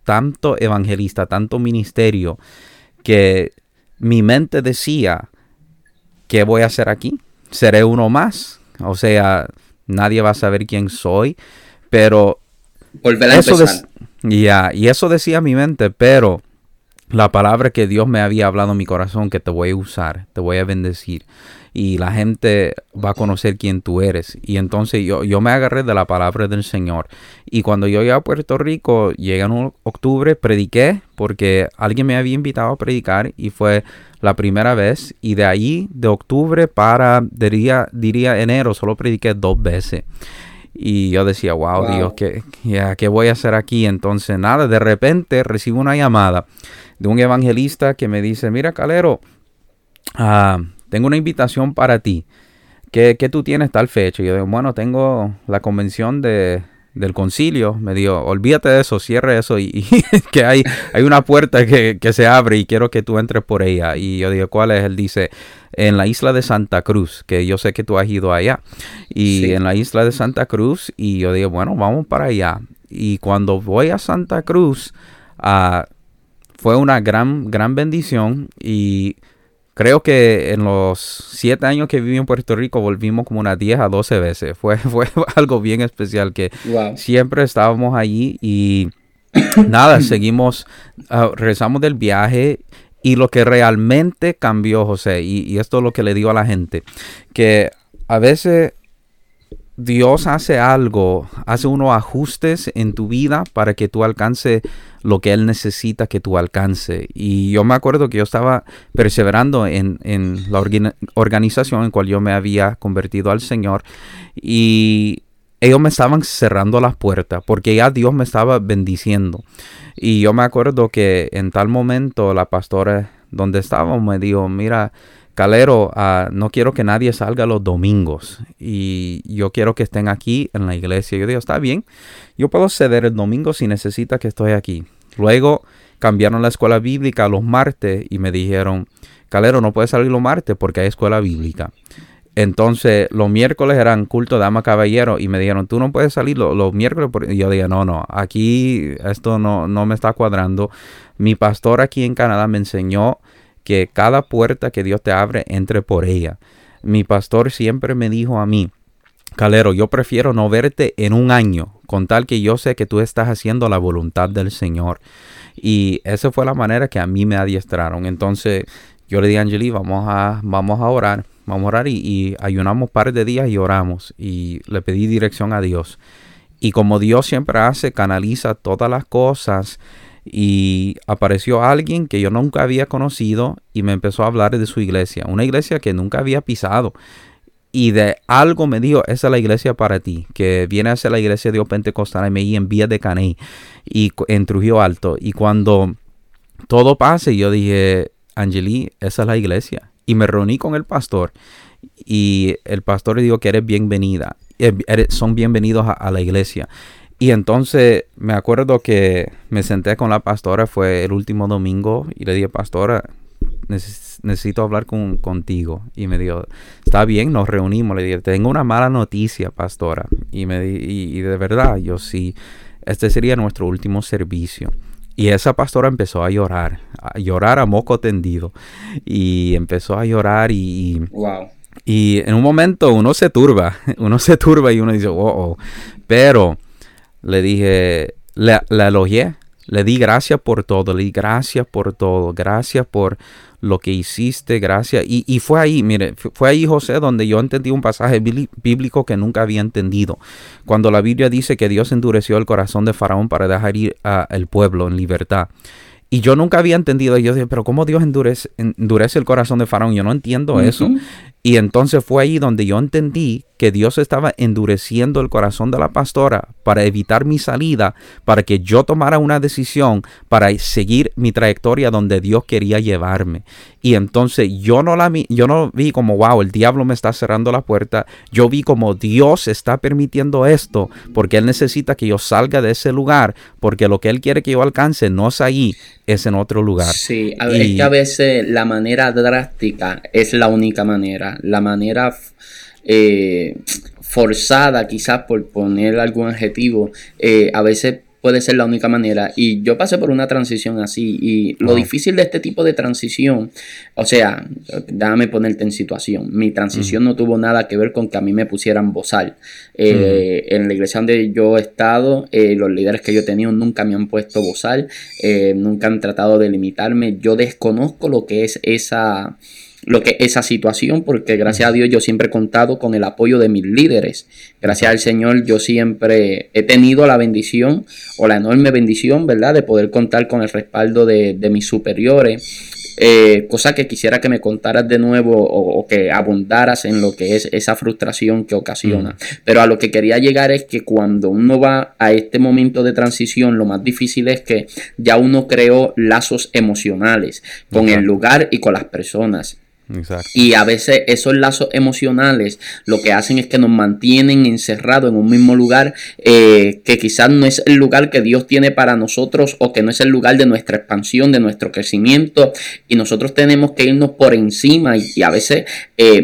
tanto evangelista, tanto ministerio, que mi mente decía, ¿qué voy a hacer aquí? Seré uno más, o sea, nadie va a saber quién soy, pero volver a empezar. Y eso decía mi mente, pero la palabra que Dios me había hablado en mi corazón, que te voy a usar, te voy a bendecir, y la gente va a conocer quién tú eres. Y entonces yo me agarré de la palabra del Señor. Y cuando yo llegué a Puerto Rico, llegué en octubre, prediqué, porque alguien me había invitado a predicar, y fue la primera vez. Y de ahí, de octubre para, diría enero, solo prediqué 2 veces. Y yo decía, wow. Dios, ¿qué voy a hacer aquí? Entonces, nada, de repente recibo una llamada de un evangelista que me dice, mira, Calero, tengo una invitación para ti. ¿Qué tú tienes tal fecha? Y yo digo, bueno, tengo la convención del concilio. Me dijo, olvídate de eso, cierre eso. Y que hay una puerta que se abre y quiero que tú entres por ella. Y yo digo, ¿cuál es? Él dice, en la isla de Santa Cruz, que yo sé que tú has ido allá. Y sí, en la isla de Santa Cruz. Y yo digo, bueno, vamos para allá. Y cuando voy a Santa Cruz, fue una gran, gran bendición. Y creo que en los 7 años que viví en Puerto Rico volvimos como unas 10 a 12 veces. Fue algo bien especial que siempre estábamos allí y nada, seguimos, regresamos del viaje. Y lo que realmente cambió, José, y esto es lo que le digo a la gente, que a veces Dios hace algo, hace unos ajustes en tu vida para que tú alcances lo que Él necesita que tú alcances. Y yo me acuerdo que yo estaba perseverando en la organización en cual yo me había convertido al Señor, y ellos me estaban cerrando las puertas porque ya Dios me estaba bendiciendo. Y yo me acuerdo que en tal momento la pastora donde estábamos me dijo, mira, Calero, no quiero que nadie salga los domingos y yo quiero que estén aquí en la iglesia. Yo digo, está bien, yo puedo ceder el domingo si necesita que estoy aquí. Luego cambiaron la escuela bíblica los martes y me dijeron, Calero, no puedes salir los martes porque hay escuela bíblica. Entonces los miércoles eran culto de ama caballero y me dijeron, tú no puedes salir los miércoles. Y yo dije, no, aquí esto no me está cuadrando. Mi pastor aquí en Canadá me enseñó que cada puerta que Dios te abre, entre por ella. Mi pastor siempre me dijo a mí, Calero, yo prefiero no verte en un año, con tal que yo sé que tú estás haciendo la voluntad del Señor. Y esa fue la manera que a mí me adiestraron. Entonces yo le dije a Angelique, vamos a orar y ayunamos un par de días y oramos. Y le pedí dirección a Dios. Y como Dios siempre hace, canaliza todas las cosas. Y apareció alguien que yo nunca había conocido y me empezó a hablar de su iglesia, una iglesia que nunca había pisado. Y de algo me dijo, esa es la iglesia para ti, que viene a ser la iglesia de Dios Pentecostal en Vías de Caney y en Trujillo Alto. Y cuando todo pase, yo dije, Angelique, esa es la iglesia. Y me reuní con el pastor y el pastor le dijo que eres bienvenida, son bienvenidos a la iglesia. Y entonces me acuerdo que me senté con la pastora, fue el último domingo, y le dije, pastora, necesito hablar contigo. Y me dijo, está bien, nos reunimos. Le dije, tengo una mala noticia, pastora. Y me y de verdad, yo sí, este sería nuestro último servicio. Y esa pastora empezó a llorar a moco tendido. Y empezó a llorar y wow. Y en un momento uno se turba y uno dice, pero... Le dije, la elogié, Le di gracias por todo, le di gracias por todo, gracias por lo que hiciste, gracias. Y fue ahí, mire, fue ahí, José, donde yo entendí un pasaje bíblico que nunca había entendido. Cuando la Biblia dice que Dios endureció el corazón de Faraón para dejar ir al pueblo en libertad. Y yo nunca había entendido, y yo dije, pero ¿cómo Dios endurece el corazón de Faraón? Yo no entiendo eso. Y entonces fue ahí donde yo entendí que Dios estaba endureciendo el corazón de la pastora para evitar mi salida, para que yo tomara una decisión para seguir mi trayectoria donde Dios quería llevarme. Y entonces yo no vi como, wow, el diablo me está cerrando la puerta. Yo vi como Dios está permitiendo esto porque Él necesita que yo salga de ese lugar, porque lo que Él quiere que yo alcance no es ahí, es en otro lugar. Sí, es que a veces la manera drástica es la única manera. La manera forzada, quizás por poner algún adjetivo, a veces puede ser la única manera. Y yo pasé por una transición así, y lo difícil de este tipo de transición, o sea, déjame ponerte en situación. Mi transición no tuvo nada que ver con que a mí me pusieran bozal. En la iglesia donde yo he estado, los líderes que yo he tenido nunca me han puesto bozal, nunca han tratado de limitarme. Yo desconozco lo que es esa situación, porque gracias a Dios yo siempre he contado con el apoyo de mis líderes. Gracias al Señor yo siempre he tenido la bendición, o la enorme bendición, ¿verdad?, de poder contar con el respaldo de mis superiores. Cosa que quisiera que me contaras de nuevo, o que abundaras en lo que es esa frustración que ocasiona. Pero a lo que quería llegar es que cuando uno va a este momento de transición, lo más difícil es que ya uno creó lazos emocionales con el lugar y con las personas. Exacto. Y a veces esos lazos emocionales lo que hacen es que nos mantienen encerrados en un mismo lugar, que quizás no es el lugar que Dios tiene para nosotros, o que no es el lugar de nuestra expansión, de nuestro crecimiento, y nosotros tenemos que irnos por encima. Y a veces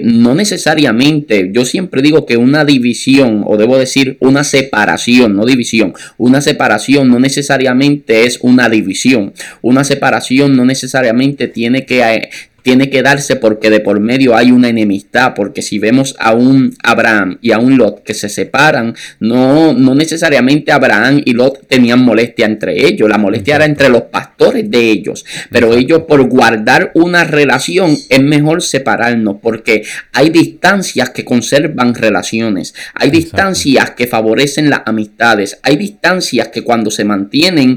no necesariamente, yo siempre digo que una división, o debo decir una separación, no división, una separación no necesariamente es una división, una separación no necesariamente tiene que darse porque de por medio hay una enemistad, porque si vemos a un Abraham y a un Lot que se separan, no necesariamente Abraham y Lot tenían molestia entre ellos, la molestia era entre los pastores de ellos, pero ellos por guardar una relación es mejor separarnos, porque hay distancias que conservan relaciones, hay distancias que favorecen las amistades, hay distancias que cuando se mantienen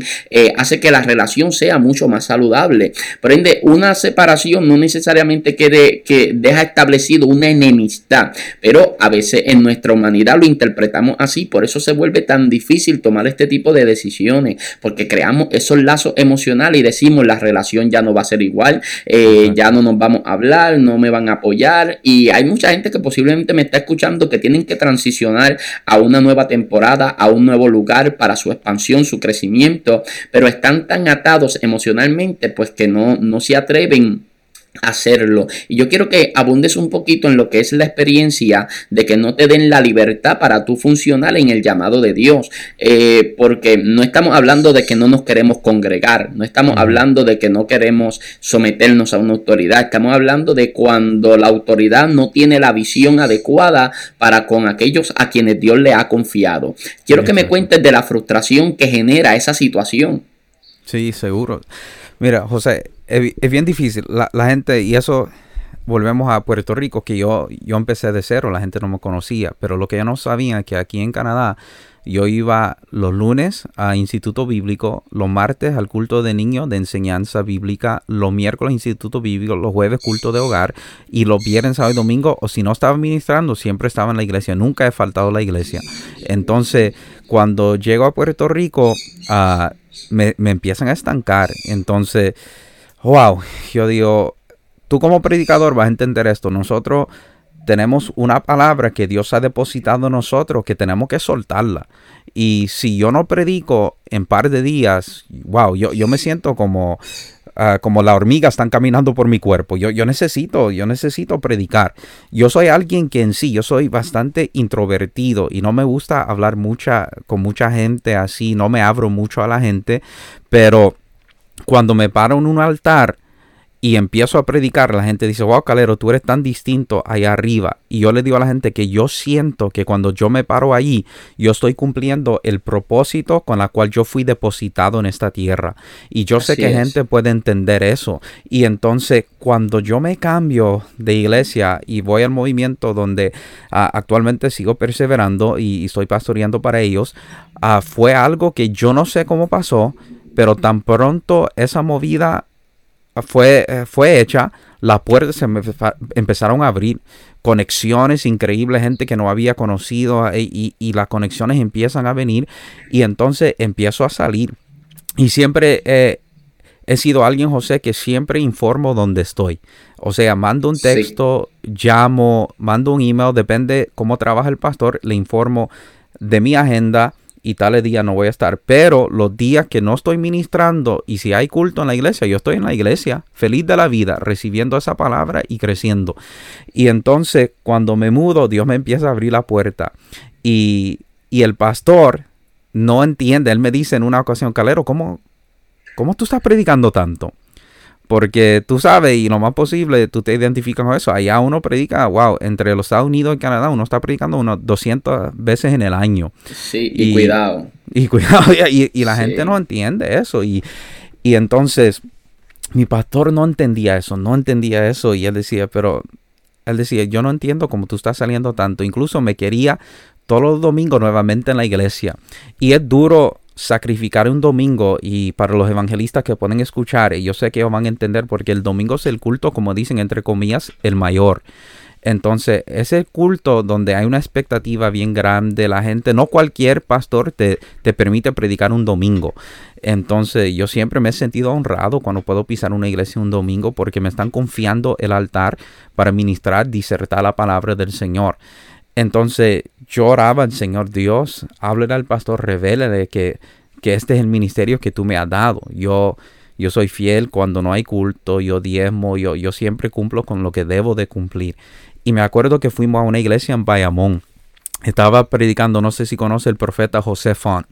hace que la relación sea mucho más saludable. Por ende, una separación no necesariamente que deja establecido una enemistad, pero a veces en nuestra humanidad lo interpretamos así. Por eso se vuelve tan difícil tomar este tipo de decisiones, porque creamos esos lazos emocionales y decimos la relación ya no va a ser igual, ya no nos vamos a hablar, no me van a apoyar. Y hay mucha gente que posiblemente me está escuchando que tienen que transicionar a una nueva temporada, a un nuevo lugar para su expansión, su crecimiento, pero están tan atados emocionalmente pues que no se atreven hacerlo. Y yo quiero que abundes un poquito en lo que es la experiencia de que no te den la libertad para tú funcionar en el llamado de Dios, porque no estamos hablando de que no nos queremos congregar, no estamos hablando de que no queremos someternos a una autoridad, estamos hablando de cuando la autoridad no tiene la visión adecuada para con aquellos a quienes Dios le ha confiado. Quiero que me cuentes de la frustración que genera esa situación. Sí, seguro. Mira, José, es bien difícil. La gente, y eso, volvemos a Puerto Rico, que yo empecé de cero, la gente no me conocía, pero lo que yo no sabía es que aquí en Canadá yo iba los lunes a Instituto Bíblico, los martes al culto de niños de enseñanza bíblica, los miércoles Instituto Bíblico, los jueves culto de hogar, y los viernes, sábado y domingo, o si no estaba ministrando, siempre estaba en la iglesia, nunca he faltado a la iglesia. Entonces, cuando llego a Puerto Rico, me empiezan a estancar. Entonces, wow, yo digo, tú como predicador vas a entender esto. Nosotros tenemos una palabra que Dios ha depositado en nosotros que tenemos que soltarla. Y si yo no predico en par de días, wow, yo me siento como la hormiga están caminando por mi cuerpo. Yo necesito predicar. Yo soy alguien que en sí, yo soy bastante introvertido y no me gusta hablar con mucha gente así. No me abro mucho a la gente, pero cuando me paro en un altar y empiezo a predicar, la gente dice, wow, Calero, tú eres tan distinto allá arriba. Y yo le digo a la gente que yo siento que cuando yo me paro allí, yo estoy cumpliendo el propósito con la cual yo fui depositado en esta tierra. Y yo sé que gente puede entender eso. Y entonces, cuando yo me cambio de iglesia y voy al movimiento donde actualmente sigo perseverando y estoy pastoreando para ellos, fue algo que yo no sé cómo pasó, pero tan pronto esa movida fue hecha, las puertas se me empezaron a abrir, conexiones increíbles, gente que no había conocido, y las conexiones empiezan a venir, y entonces empiezo a salir. Y siempre he sido alguien, José, que siempre informo dónde estoy. O sea, mando un texto, llamo, mando un email, depende cómo trabaja el pastor, le informo de mi agenda, y tales días no voy a estar, pero los días que no estoy ministrando y si hay culto en la iglesia, yo estoy en la iglesia, feliz de la vida, recibiendo esa palabra y creciendo. Y entonces cuando me mudo, Dios me empieza a abrir la puerta y el pastor no entiende. Él me dice en una ocasión, Calero, ¿cómo tú estás predicando tanto? Porque tú sabes, y lo más posible, tú te identificas con eso. Allá uno predica, wow, entre los Estados Unidos y Canadá, uno está predicando unas 200 veces en el año. Sí, y cuidado. Y cuidado, y la gente no entiende eso. Y entonces, mi pastor no entendía eso. Y él decía, yo no entiendo cómo tú estás saliendo tanto. Incluso me quería todos los domingos nuevamente en la iglesia. Y es duro sacrificar un domingo, y para los evangelistas que pueden escuchar, yo sé que ellos van a entender, porque el domingo es el culto, como dicen, entre comillas, el mayor. Entonces, es el culto donde hay una expectativa bien grande. La gente, no cualquier pastor te permite predicar un domingo. Entonces, yo siempre me he sentido honrado cuando puedo pisar una iglesia un domingo, porque me están confiando el altar para ministrar, disertar la palabra del Señor. Entonces yo oraba al Señor, Dios, háblele al pastor, revélele que este es el ministerio que tú me has dado. Yo soy fiel cuando no hay culto, yo diezmo, yo siempre cumplo con lo que debo de cumplir. Y me acuerdo que fuimos a una iglesia en Bayamón. Estaba predicando, no sé si conoce el profeta José Font.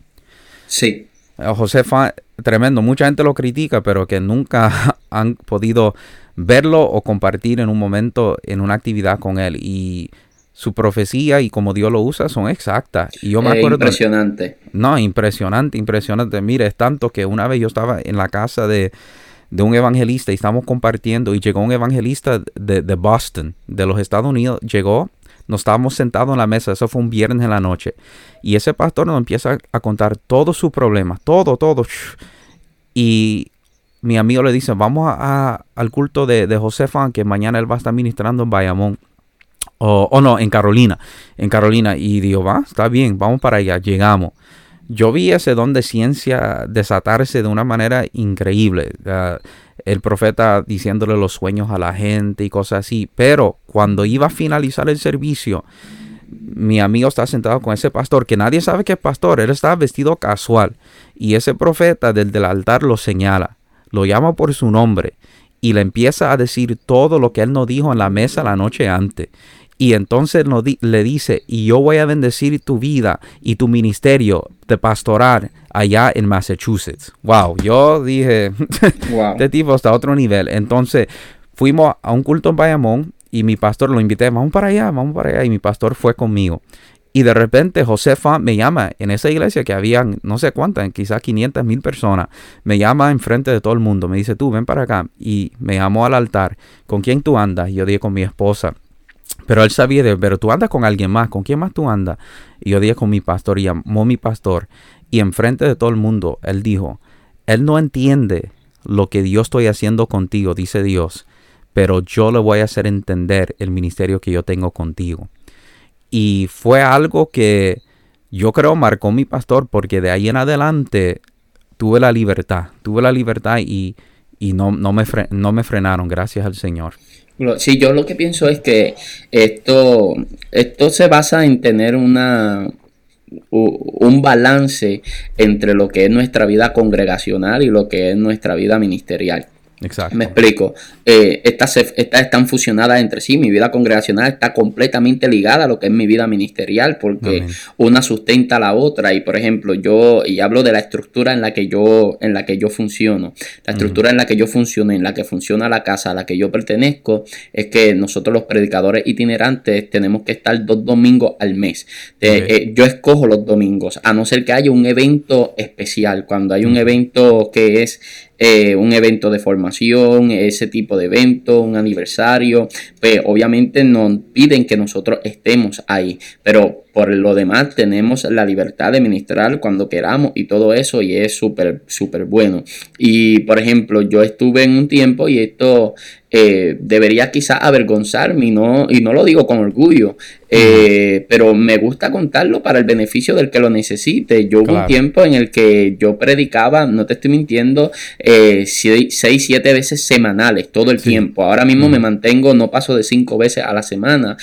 Sí. José Font, tremendo. Mucha gente lo critica, pero que nunca han podido verlo o compartir en un momento, en una actividad con él. Y su profecía y como Dios lo usa son exactas. Y yo me acuerdo. Impresionante. No, impresionante. Mire, es tanto que una vez yo estaba en la casa de un evangelista y estábamos compartiendo. Y llegó un evangelista de Boston, de los Estados Unidos. Llegó, nos estábamos sentados en la mesa. Eso fue un viernes en la noche. Y ese pastor nos empieza a contar todos sus problemas. Todo. Y mi amigo le dice, vamos al culto de José Fan, que mañana él va a estar ministrando en Bayamón. No, en Carolina. Y digo, va, está bien, vamos para allá. Llegamos. Yo vi ese don de ciencia desatarse de una manera increíble. El profeta diciéndole los sueños a la gente y cosas así. Pero cuando iba a finalizar el servicio, mi amigo está sentado con ese pastor, que nadie sabe que es pastor. Él está vestido casual. Y ese profeta desde el altar lo señala, lo llama por su nombre. Y le empieza a decir todo lo que él nos dijo en la mesa la noche antes. Y entonces le dice, y yo voy a bendecir tu vida y tu ministerio de pastoral allá en Massachusetts. Wow, yo dije, wow. Este tipo está a otro nivel. Entonces fuimos a un culto en Bayamón y mi pastor lo invité, vamos para allá. Y mi pastor fue conmigo. Y de repente Josefa me llama en esa iglesia que habían no sé cuántas, quizás 500,000 personas. Me llama enfrente de todo el mundo. Me dice, tú ven para acá. Y me llamó al altar. ¿Con quién tú andas? Y yo dije, con mi esposa. Pero él sabía, pero tú andas con alguien más. ¿Con quién más tú andas? Y yo dije, con mi pastor. Y llamó mi pastor. Y enfrente de todo el mundo, él dijo, él no entiende lo que yo estoy haciendo contigo, dice Dios. Pero yo le voy a hacer entender el ministerio que yo tengo contigo. Y fue algo que yo creo marcó mi pastor, porque de ahí en adelante tuve la libertad y no me frenaron, gracias al Señor. Sí, yo lo que pienso es que esto se basa en tener un balance entre lo que es nuestra vida congregacional y lo que es nuestra vida ministerial. Exacto. Me explico. Estas están fusionadas entre sí. Mi vida congregacional está completamente ligada a lo que es mi vida ministerial, porque amén, una sustenta a la otra. Y por ejemplo, y hablo de la estructura en la que yo funciono. La estructura en la que yo funciono, en la que funciona la casa a la que yo pertenezco, es que nosotros los predicadores itinerantes tenemos que estar 2 domingos al mes. Yo escojo los domingos, a no ser que haya un evento especial. Cuando hay un evento que es un evento de formación, ese tipo de evento, un aniversario, pues obviamente nos piden que nosotros estemos ahí, pero por lo demás tenemos la libertad de ministrar cuando queramos y todo eso, y es súper, súper bueno. Y por ejemplo, yo estuve en un tiempo, y esto debería quizás avergonzarme, y no lo digo con orgullo, pero me gusta contarlo para el beneficio del que lo necesite. Yo hubo un tiempo en el que yo predicaba, no te estoy mintiendo, 6-7 veces semanales todo el tiempo. Ahora mismo me mantengo, no paso de 5 veces a la semana.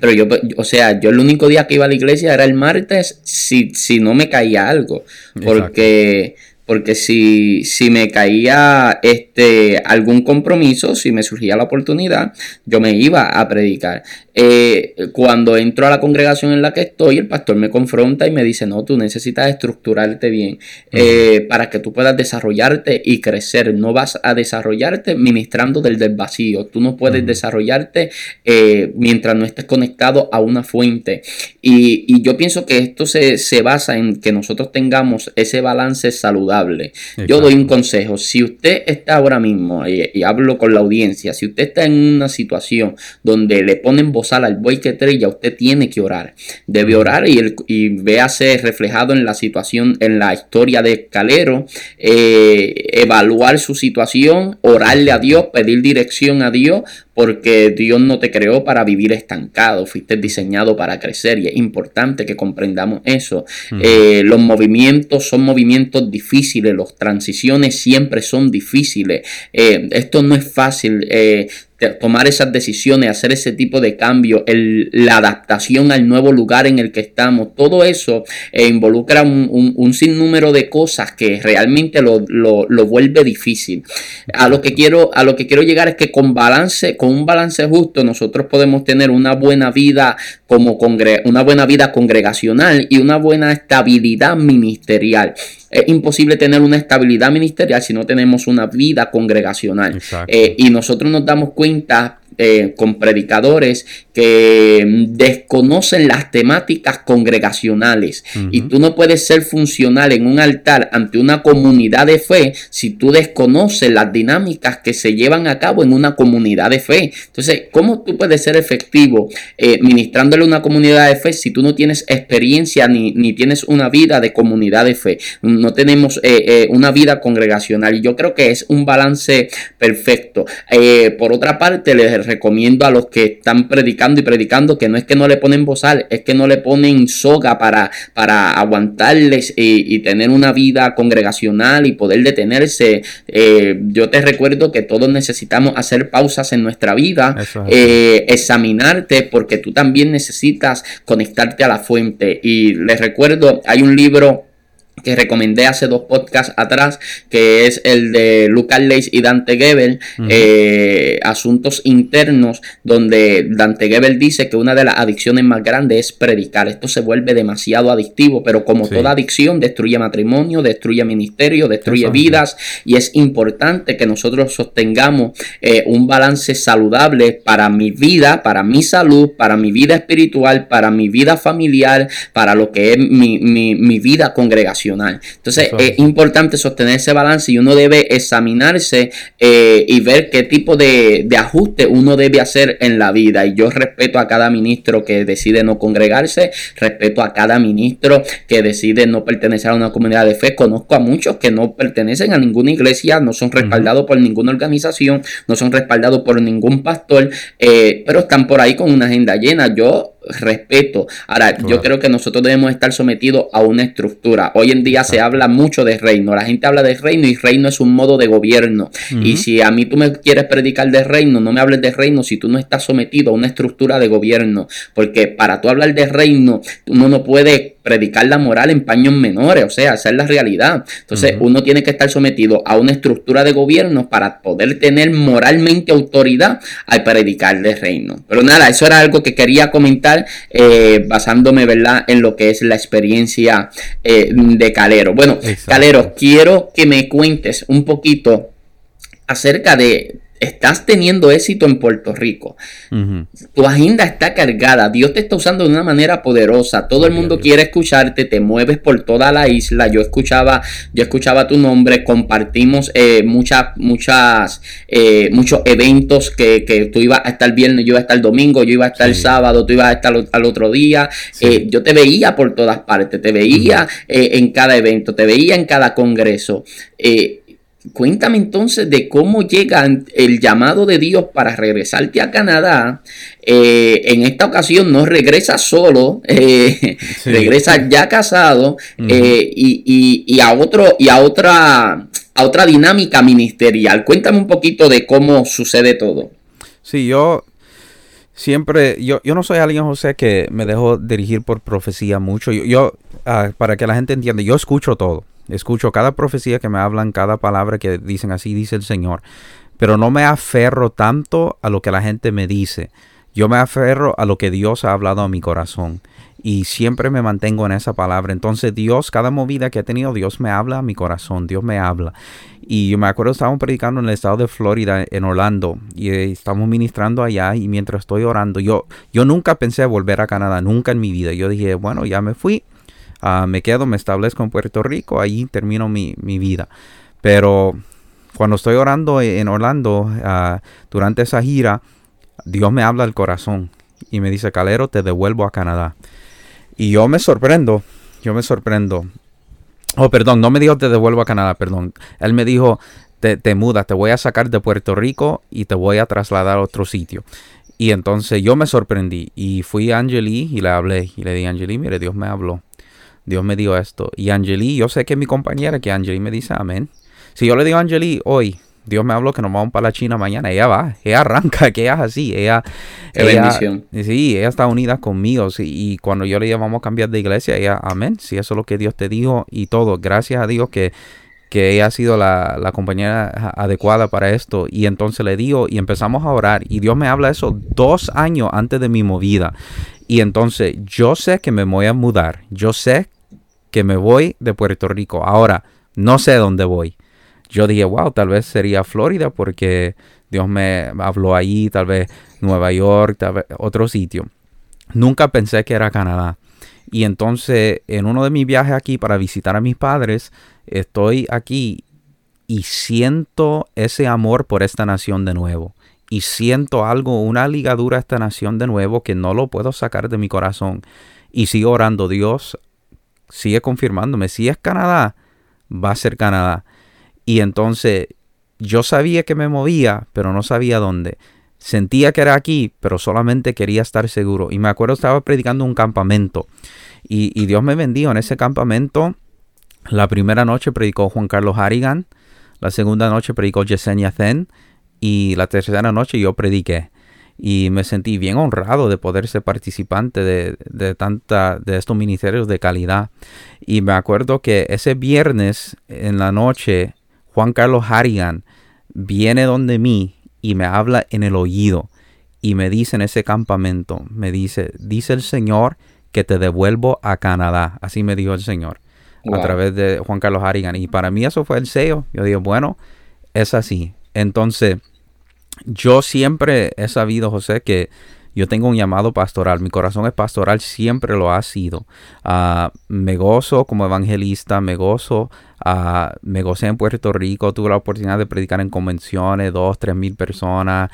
Pero yo, o sea, yo el único día que iba a la iglesia era el martes, si no me caía algo. Porque... Exacto. Porque si me caía algún compromiso, si me surgía la oportunidad, yo me iba a predicar. Cuando entro a la congregación en la que estoy, el pastor me confronta y me dice: no, tú necesitas estructurarte bien para que tú puedas desarrollarte y crecer. No vas a desarrollarte ministrando desde el vacío. Tú no puedes desarrollarte mientras no estés conectado a una fuente. Y yo pienso que esto se basa en que nosotros tengamos ese balance saludable. Exacto. Yo doy un consejo: si usted está ahora mismo, y hablo con la audiencia, si usted está en una situación donde le ponen bozal al buey que trilla, usted tiene que orar. Debe orar, y véase reflejado en la situación, en la historia de Calero, evaluar su situación, orarle a Dios, pedir dirección a Dios, porque Dios no te creó para vivir estancado, fuiste diseñado para crecer, y es importante que comprendamos eso. Los movimientos son movimientos difíciles, las transiciones siempre son difíciles, esto no es fácil, tomar esas decisiones, hacer ese tipo de cambio, la adaptación al nuevo lugar en el que estamos, todo eso involucra un sinnúmero de cosas que realmente lo vuelve difícil. A lo que quiero llegar es que con un balance justo, nosotros podemos tener una buena vida una buena vida congregacional y una buena estabilidad ministerial. Es imposible tener una estabilidad ministerial si no tenemos una vida congregacional. Y nosotros nos damos cuenta con predicadores que desconocen las temáticas congregacionales. Y tú no puedes ser funcional en un altar ante una comunidad de fe si tú desconoces las dinámicas que se llevan a cabo en una comunidad de fe. Entonces, ¿cómo tú puedes ser efectivo ministrándole a una comunidad de fe si tú no tienes experiencia ni tienes una vida de comunidad de fe? No tenemos una vida congregacional, y yo creo que es un balance perfecto. Por otra parte, les recomiendo a los que están predicando que no es que no le ponen bozal, es que no le ponen soga para aguantarles y tener una vida congregacional y poder detenerse. Yo te recuerdo que todos necesitamos hacer pausas en nuestra vida, examinarte, porque tú también necesitas conectarte a la fuente. Y les recuerdo, hay un libro que recomendé hace 2 podcasts atrás, que es el de Lucas Leis y Dante Gebel, Asuntos Internos, donde Dante Gebel dice que una de las adicciones más grandes es predicar. Esto se vuelve demasiado adictivo, pero como toda adicción, destruye matrimonio, destruye ministerio, destruye vidas, y es importante que nosotros sostengamos un balance saludable para mi vida, para mi salud, para mi vida espiritual, para mi vida familiar, para lo que es mi vida congregacional. Entonces es importante sostener ese balance, y uno debe examinarse y ver qué tipo de ajuste uno debe hacer en la vida. Y yo respeto a cada ministro que decide no congregarse, respeto a cada ministro que decide no pertenecer a una comunidad de fe. Conozco a muchos que no pertenecen a ninguna iglesia, no son respaldados por ninguna organización, no son respaldados por ningún pastor, pero están por ahí con una agenda llena. Yo respeto. Ahora, yo creo que nosotros debemos estar sometidos a una estructura. Hoy en día se habla mucho de reino. La gente habla de reino, y reino es un modo de gobierno. Y si a mí tú me quieres predicar de reino, no me hables de reino si tú no estás sometido a una estructura de gobierno. Porque para tú hablar de reino, uno no puede predicar la moral en paños menores, o sea, esa es la realidad. Entonces, uno tiene que estar sometido a una estructura de gobierno para poder tener moralmente autoridad al predicarle reino. Pero nada, eso era algo que quería comentar basándome, ¿verdad?, en lo que es la experiencia de Calero. Bueno, exacto. Calero, quiero que me cuentes un poquito acerca de... Estás teniendo éxito en Puerto Rico. Tu agenda está cargada. Dios te está usando de una manera poderosa. Todo el mundo quiere escucharte. Te mueves por toda la isla. Yo escuchaba tu nombre. Compartimos muchos eventos que tú ibas a estar el viernes, yo iba a estar el domingo, yo iba a estar el sábado, tú ibas a estar al otro día. Sí. Yo te veía por todas partes. Te veía en cada evento. Te veía en cada congreso. Cuéntame entonces de cómo llega el llamado de Dios para regresarte a Canadá. En esta ocasión no regresas solo, regresas ya casado y a otra dinámica ministerial. Cuéntame un poquito de cómo sucede todo. Sí, yo no soy alguien, José, que me dejo dirigir por profecía mucho. Yo para que la gente entienda, yo escucho todo. Escucho cada profecía que me hablan, cada palabra que dicen, así dice el Señor. Pero no me aferro tanto a lo que la gente me dice. Yo me aferro a lo que Dios ha hablado a mi corazón. Y siempre me mantengo en esa palabra. Entonces Dios, cada movida que he tenido, Dios me habla a mi corazón. Dios me habla. Y yo me acuerdo, estábamos predicando en el estado de Florida, en Orlando. Y estamos ministrando allá. Y mientras estoy orando, yo nunca pensé volver a Canadá. Nunca en mi vida. Yo dije, bueno, ya me fui. Me quedo, me establezco en Puerto Rico, ahí termino mi vida. Pero cuando estoy orando en Orlando, durante esa gira, Dios me habla al corazón y me dice, Calero, te devuelvo a Canadá. Y yo me sorprendo. Oh, perdón, no me dijo te devuelvo a Canadá, perdón. Él me dijo, te mudas, te voy a sacar de Puerto Rico y te voy a trasladar a otro sitio. Y entonces yo me sorprendí y fui a Angelique y le hablé. Y le dije, Angelique, mire, Dios me habló. Dios me dio esto. Y Angelique, yo sé que es mi compañera, que Angelique me dice amén. Si yo le digo a Angelique hoy, Dios me habló que nos vamos para la China mañana, ella va, ella arranca, que ella es así, ella bendición. Sí, ella está unida conmigo. Sí, y cuando yo le digo vamos a cambiar de iglesia, ella amén. Si sí, eso es lo que Dios te dijo y todo. Gracias a Dios que ella ha sido la compañera adecuada para esto. Y entonces le digo y empezamos a orar. Y Dios me habla eso 2 años antes de mi movida. Y entonces yo sé que me voy a mudar. Yo sé que me voy de Puerto Rico. Ahora, no sé dónde voy. Yo dije, wow, tal vez sería Florida porque Dios me habló ahí. Tal vez Nueva York, tal vez otro sitio. Nunca pensé que era Canadá. Y entonces, en uno de mis viajes aquí para visitar a mis padres, estoy aquí y siento ese amor por esta nación de nuevo. Y siento algo, una ligadura a esta nación de nuevo que no lo puedo sacar de mi corazón. Y sigo orando, Dios sigue confirmándome. Si es Canadá, va a ser Canadá. Y entonces, yo sabía que me movía, pero no sabía dónde. Sentía que era aquí, pero solamente quería estar seguro. Y me acuerdo, estaba predicando un campamento. Y Dios me bendijo en ese campamento. La primera noche predicó Juan Carlos Harrigan. La segunda noche predicó Yesenia Zen. Y la tercera noche yo prediqué. Y me sentí bien honrado de poder ser participante de estos ministerios de calidad. Y me acuerdo que ese viernes en la noche, Juan Carlos Harrigan viene donde mí. Y me habla en el oído y me dice en ese campamento, me dice el Señor que te devuelvo a Canadá. Así me dijo el Señor a través de Juan Carlos Harrigan. Y para mí eso fue el sello. Yo dije, bueno, es así. Entonces, yo siempre he sabido, José, que yo tengo un llamado pastoral. Mi corazón es pastoral, siempre lo ha sido. Me gozo como evangelista, me gocé en Puerto Rico. Tuve la oportunidad de predicar en convenciones, 2,000-3,000 personas.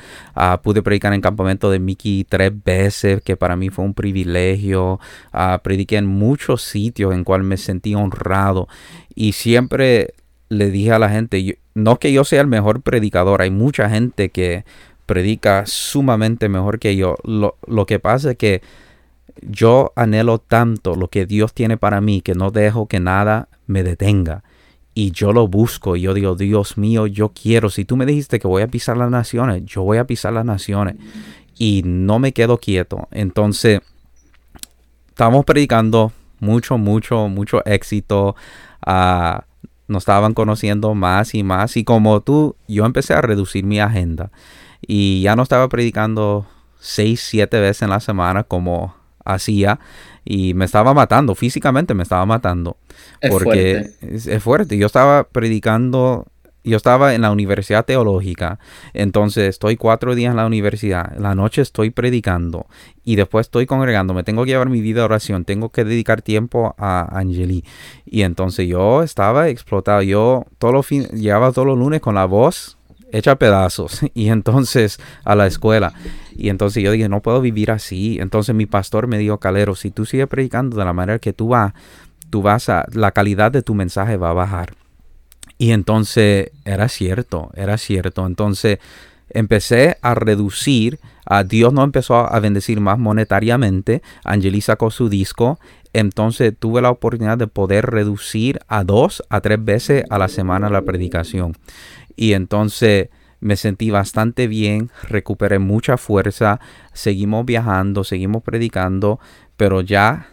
Pude predicar en campamento de Mickey 3 veces, que para mí fue un privilegio. Prediqué en muchos sitios en cual me sentí honrado. Y siempre le dije a la gente, no que yo sea el mejor predicador, hay mucha gente que predica sumamente mejor que yo. Lo que pasa es que yo anhelo tanto lo que Dios tiene para mí que no dejo que nada me detenga. Y yo lo busco y yo digo, Dios mío, yo quiero. Si tú me dijiste que voy a pisar las naciones, yo voy a pisar las naciones. Y no me quedo quieto. Entonces, estamos predicando. mucho éxito. Nos estaban conociendo más y más. Y como tú, yo empecé a reducir mi agenda. Y ya no estaba predicando 6-7 veces en la semana como hacía. Y me estaba matando, físicamente me estaba matando. Porque es fuerte. Yo estaba predicando... Yo estaba en la Universidad Teológica, entonces estoy 4 días en la universidad, en la noche estoy predicando y después estoy congregando, me tengo que llevar mi vida de oración, tengo que dedicar tiempo a Angelique. Y entonces yo estaba explotado, yo llegaba todos los lunes con la voz hecha pedazos y entonces a la escuela. Y entonces yo dije, no puedo vivir así. Entonces mi pastor me dijo, Calero, si tú sigues predicando de la manera que la calidad de tu mensaje va a bajar. Y entonces era cierto. Entonces empecé a reducir. Dios no empezó a bendecir más monetariamente. Angelique sacó su disco. Entonces tuve la oportunidad de poder reducir a 2 a 3 veces a la semana la predicación. Y entonces me sentí bastante bien. Recuperé mucha fuerza. Seguimos viajando, seguimos predicando, pero ya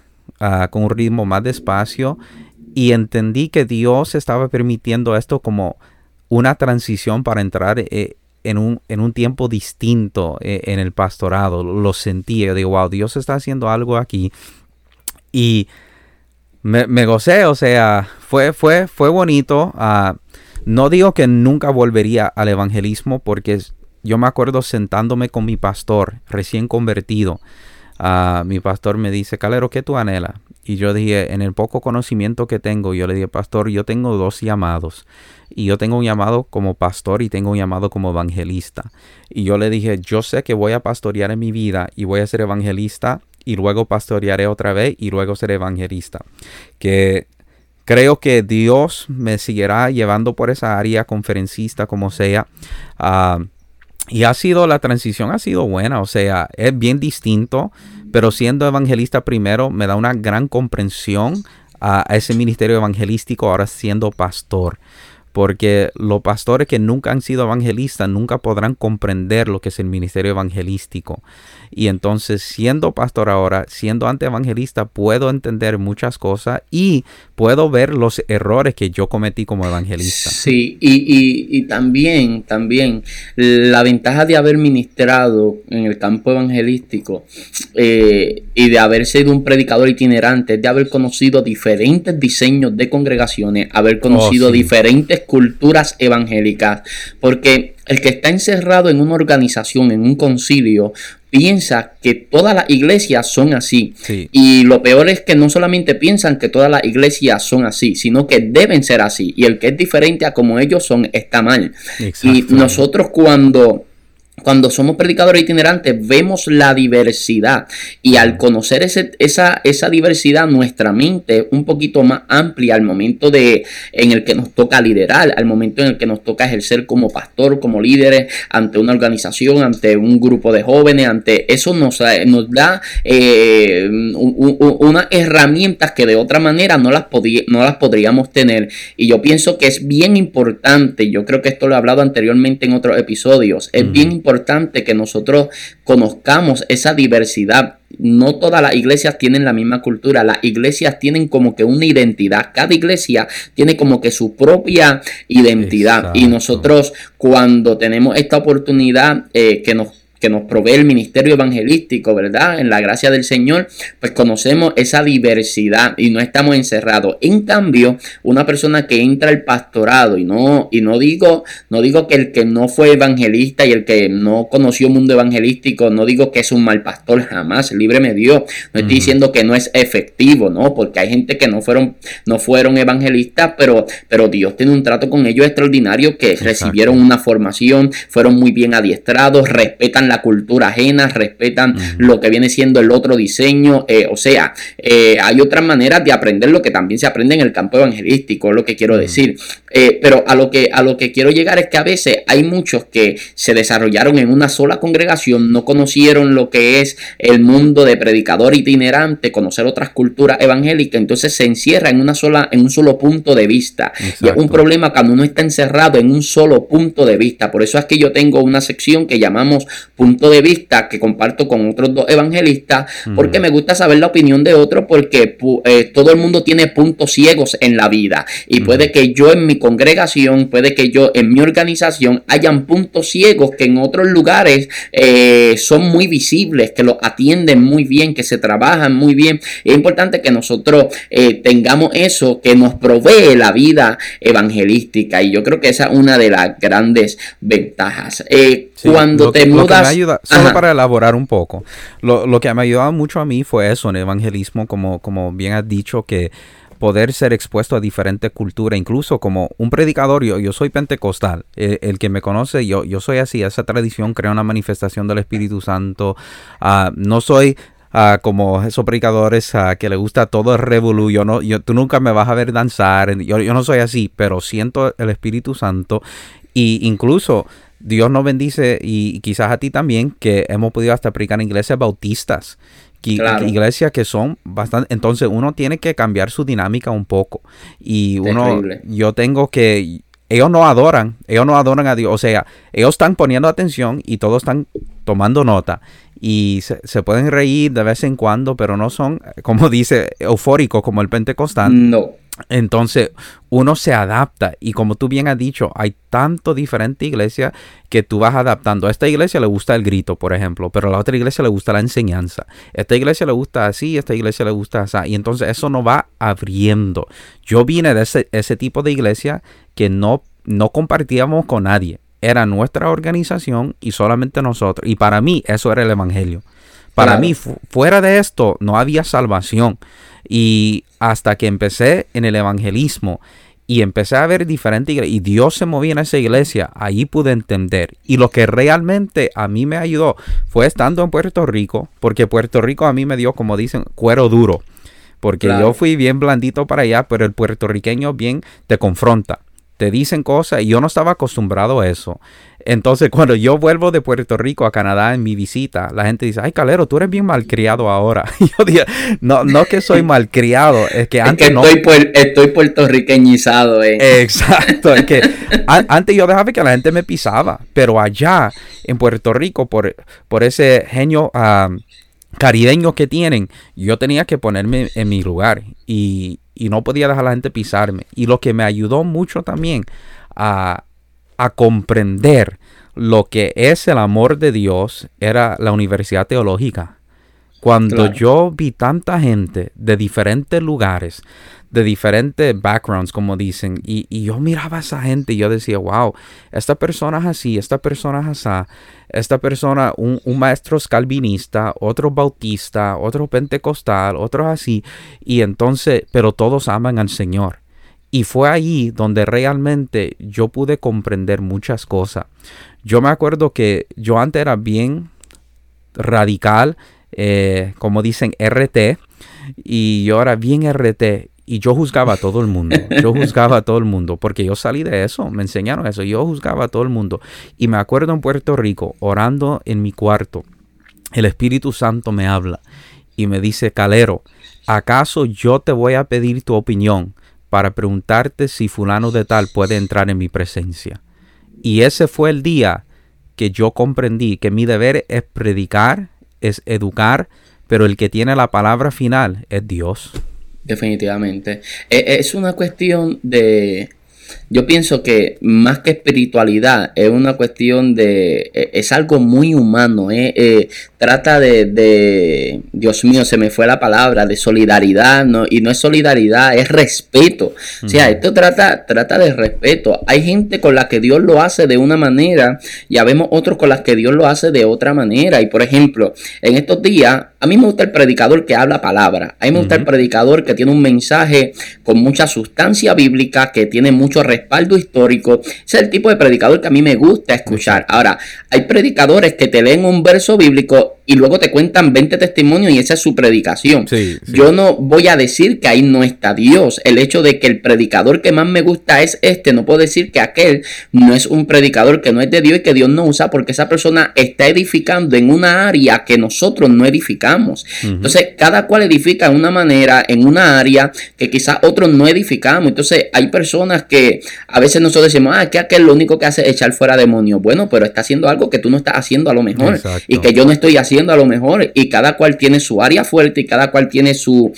con un ritmo más despacio. Y entendí que Dios estaba permitiendo esto como una transición para entrar en un tiempo distinto en el pastorado. Lo sentí. Yo digo, wow, Dios está haciendo algo aquí. Y me gocé. O sea, fue bonito. No digo que nunca volvería al evangelismo, porque yo me acuerdo sentándome con mi pastor recién convertido. Mi pastor me dice, Calero, ¿qué tú anhelas? Y yo dije, en el poco conocimiento que tengo, yo le dije, pastor, yo tengo 2 llamados. Y yo tengo un llamado como pastor y tengo un llamado como evangelista. Y yo le dije, yo sé que voy a pastorear en mi vida y voy a ser evangelista y luego pastorearé otra vez y luego seré evangelista. Que creo que Dios me seguirá llevando por esa área, conferencista, como sea. Y la transición ha sido buena, o sea, es bien distinto, pero siendo evangelista primero me da una gran comprensión a ese ministerio evangelístico ahora siendo pastor. Porque los pastores que nunca han sido evangelistas nunca podrán comprender lo que es el ministerio evangelístico. Y entonces, siendo pastor ahora, siendo antievangelista, puedo entender muchas cosas y puedo ver los errores que yo cometí como evangelista. Sí, y también la ventaja de haber ministrado en el campo evangelístico y de haber sido un predicador itinerante, de haber conocido diferentes diseños de congregaciones, haber conocido diferentes culturas evangélicas, porque el que está encerrado en una organización, en un concilio, piensa que todas las iglesias son así. Sí. Y lo peor es que no solamente piensan que todas las iglesias son así, sino que deben ser así. Y el que es diferente a como ellos son está mal. Y nosotros cuando somos predicadores itinerantes, vemos la diversidad. Y al conocer esa diversidad, nuestra mente es un poquito más amplia al momento en el que nos toca liderar, al momento en el que nos toca ejercer como pastor, como líderes, ante una organización, ante un grupo de jóvenes, ante eso nos da unas herramientas que de otra manera no las podríamos tener. Y yo pienso que es bien importante, yo creo que esto lo he hablado anteriormente en otros episodios, es bien importante que nosotros conozcamos esa diversidad. No todas las iglesias tienen la misma cultura. Las iglesias tienen como que una identidad. Cada iglesia tiene como que su propia identidad. Exacto. Y nosotros, cuando tenemos esta oportunidad que nos provee el ministerio evangelístico, ¿verdad? En la gracia del Señor, pues conocemos esa diversidad y no estamos encerrados. En cambio, una persona que entra al pastorado, y no digo que el que no fue evangelista y el que no conoció el mundo evangelístico, no digo que es un mal pastor, jamás, líbreme Dios. No estoy diciendo que no es efectivo, ¿no? Porque hay gente que no fueron evangelistas, pero Dios tiene un trato con ellos extraordinario, que recibieron una formación, fueron muy bien adiestrados, respetan la cultura ajena, respetan lo que viene siendo el otro diseño, hay otras maneras de aprender lo que también se aprende en el campo evangelístico, es lo que quiero decir, pero a lo que quiero llegar es que a veces hay muchos que se desarrollaron en una sola congregación, no conocieron lo que es el mundo de predicador itinerante, conocer otras culturas evangélicas, entonces se encierra en un solo punto de vista. Exacto. Y es un problema cuando uno está encerrado en un solo punto de vista, por eso es que yo tengo una sección que llamamos punto de vista que comparto con otros dos evangelistas, porque me gusta saber la opinión de otro, porque todo el mundo tiene puntos ciegos en la vida, y puede que yo en mi congregación, puede que yo en mi organización hayan puntos ciegos que en otros lugares son muy visibles, que los atienden muy bien, que se trabajan muy bien. Es importante que nosotros tengamos eso que nos provee la vida evangelística, y yo creo que esa es una de las grandes ventajas. Sí, cuando te mudas... Ayuda, solo para elaborar un poco, lo que me ayudaba mucho a mí fue eso, en el evangelismo, como bien has dicho, que poder ser expuesto a diferentes culturas, incluso como un predicador. Yo soy pentecostal, el que me conoce, yo soy así. Esa tradición crea una manifestación del Espíritu Santo. No soy como esos predicadores que le gusta todo el revolú. Tú nunca me vas a ver danzar, yo no soy así, pero siento el Espíritu Santo, y incluso Dios nos bendice, y quizás a ti también, que hemos podido hasta predicar en iglesias bautistas. Claro. Iglesias que son bastante... Entonces uno tiene que cambiar su dinámica un poco. Y uno... Terrible. Yo tengo que... Ellos no adoran a Dios. O sea, ellos están poniendo atención y todos están tomando nota. Y se pueden reír de vez en cuando, pero no son, como dice, eufóricos como el pentecostal. No. Entonces uno se adapta, y como tú bien has dicho, hay tanto diferente iglesia que tú vas adaptando. A esta iglesia le gusta el grito, por ejemplo, pero a la otra iglesia le gusta la enseñanza. A esta iglesia le gusta así, a esta iglesia le gusta así, y entonces eso nos va abriendo. Yo vine de ese tipo de iglesia que no compartíamos con nadie. Era nuestra organización y solamente nosotros, y para mí eso era el evangelio. Para claro. mí, fuera de esto, no había salvación. Y hasta que empecé en el evangelismo y empecé a ver diferentes iglesias, y Dios se movía en esa iglesia, ahí pude entender. Y lo que realmente a mí me ayudó fue estando en Puerto Rico, porque Puerto Rico a mí me dio, como dicen, cuero duro. Porque claro. yo fui bien blandito para allá, pero el puertorriqueño bien te confronta. Te dicen cosas, y yo no estaba acostumbrado a eso. Entonces, cuando yo vuelvo de Puerto Rico a Canadá en mi visita, la gente dice, ay, Calero, tú eres bien malcriado ahora. Yo dije, no que soy malcriado, es que antes no... Es que estoy puertorriqueñizado, Exacto, es que antes yo dejaba que la gente me pisaba, pero allá en Puerto Rico, por ese genio... caribeños que tienen, yo tenía que ponerme en mi lugar, y no podía dejar a la gente pisarme. Y lo que me ayudó mucho también a comprender lo que es el amor de Dios era la Universidad Teológica. Cuando claro. yo vi tanta gente de diferentes lugares, de diferentes backgrounds, como dicen, y yo miraba a esa gente y yo decía, wow, esta persona es así, esta persona es así, esta persona, un maestro es calvinista, otro bautista, otro pentecostal, otro así, y entonces, pero todos aman al Señor. Y fue ahí donde realmente yo pude comprender muchas cosas. Yo me acuerdo que yo antes era bien radical, como dicen, RT, y yo era bien RT, y yo juzgaba a todo el mundo, porque yo salí de eso, me enseñaron eso, yo juzgaba a todo el mundo. Y me acuerdo en Puerto Rico, orando en mi cuarto, el Espíritu Santo me habla y me dice, Calero, ¿acaso yo te voy a pedir tu opinión para preguntarte si fulano de tal puede entrar en mi presencia? Y ese fue el día que yo comprendí que mi deber es predicar, es educar, pero el que tiene la palabra final es Dios. Definitivamente. Es una cuestión de... Yo pienso que más que espiritualidad, es una cuestión de... Es algo muy humano. Trata de... Dios mío, se me fue la palabra. De solidaridad. No, y no es solidaridad, es respeto. O sea, esto trata de respeto. Hay gente con la que Dios lo hace de una manera, y habemos otros con las que Dios lo hace de otra manera. Y por ejemplo, en estos días... A mí me gusta el predicador que habla palabra. A mí me gusta el predicador que tiene un mensaje con mucha sustancia bíblica, que tiene mucho respaldo histórico. Ese es el tipo de predicador que a mí me gusta escuchar. Ahora, hay predicadores que te leen un verso bíblico y luego te cuentan 20 testimonios y esa es su predicación. Sí, sí. Yo no voy a decir que ahí no está Dios. El hecho de que el predicador que más me gusta es este, no puedo decir que aquel no es un predicador, que no es de Dios y que Dios no usa, porque esa persona está edificando en una área que nosotros no edificamos. Uh-huh. Entonces, cada cual edifica de una manera, en una área que quizás otros no edificamos. Entonces, hay personas que a veces nosotros decimos, es que aquel lo único que hace es echar fuera demonios. Bueno, pero está haciendo algo que tú no estás haciendo a lo mejor. Exacto. Y que yo no estoy haciendo a lo mejor, y cada cual tiene su área fuerte y cada cual tiene su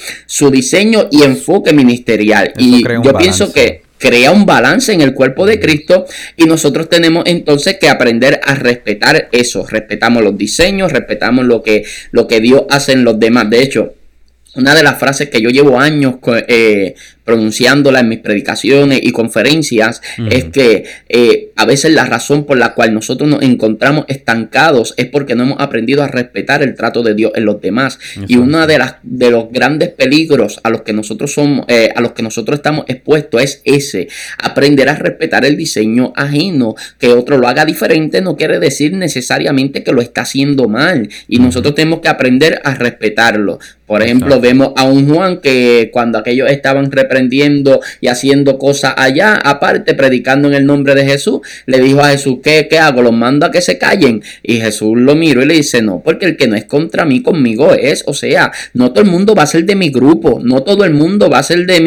diseño y enfoque ministerial. Eso, y yo pienso que crea un balance en el cuerpo de Cristo, y nosotros tenemos entonces que aprender a respetar eso. Respetamos los diseños, respetamos lo que Dios hace en los demás. De hecho, una de las frases que yo llevo años pronunciándola en mis predicaciones y conferencias, uh-huh, es que a veces la razón por la cual nosotros nos encontramos estancados es porque no hemos aprendido a respetar el trato de Dios en los demás. Uh-huh. Y uno de los grandes peligros a los que nosotros somos, a los que nosotros estamos expuestos es ese. Aprender a respetar el diseño ajeno. Que otro lo haga diferente no quiere decir necesariamente que lo está haciendo mal. Y uh-huh, nosotros tenemos que aprender a respetarlo. Por ejemplo, exacto, vemos a un Juan que cuando aquellos estaban reprendiendo y haciendo cosas allá, aparte predicando en el nombre de Jesús, le dijo a Jesús, ¿qué hago? ¿Los mando a que se callen? Y Jesús lo miró y le dice, no, porque el que no es contra mí, conmigo es. O sea, no todo el mundo va a ser de mi grupo, no todo el mundo va a ser de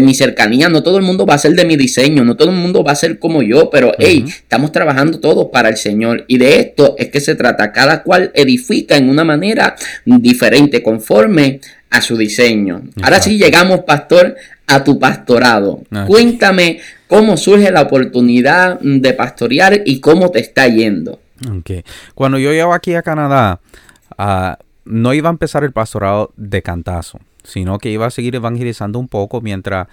mi cercanía, no todo el mundo va a ser de mi diseño, no todo el mundo va a ser como yo, pero hey, estamos trabajando todos para el Señor. Y de esto es que se trata, cada cual edifica en una manera diferente, conforme a su diseño. Exacto. Ahora sí llegamos, pastor, a tu pastorado. Ay. Cuéntame cómo surge la oportunidad de pastorear y cómo te está yendo. Okay. Cuando yo llego aquí a Canadá, no iba a empezar el pastorado de cantazo, sino que iba a seguir evangelizando un poco mientras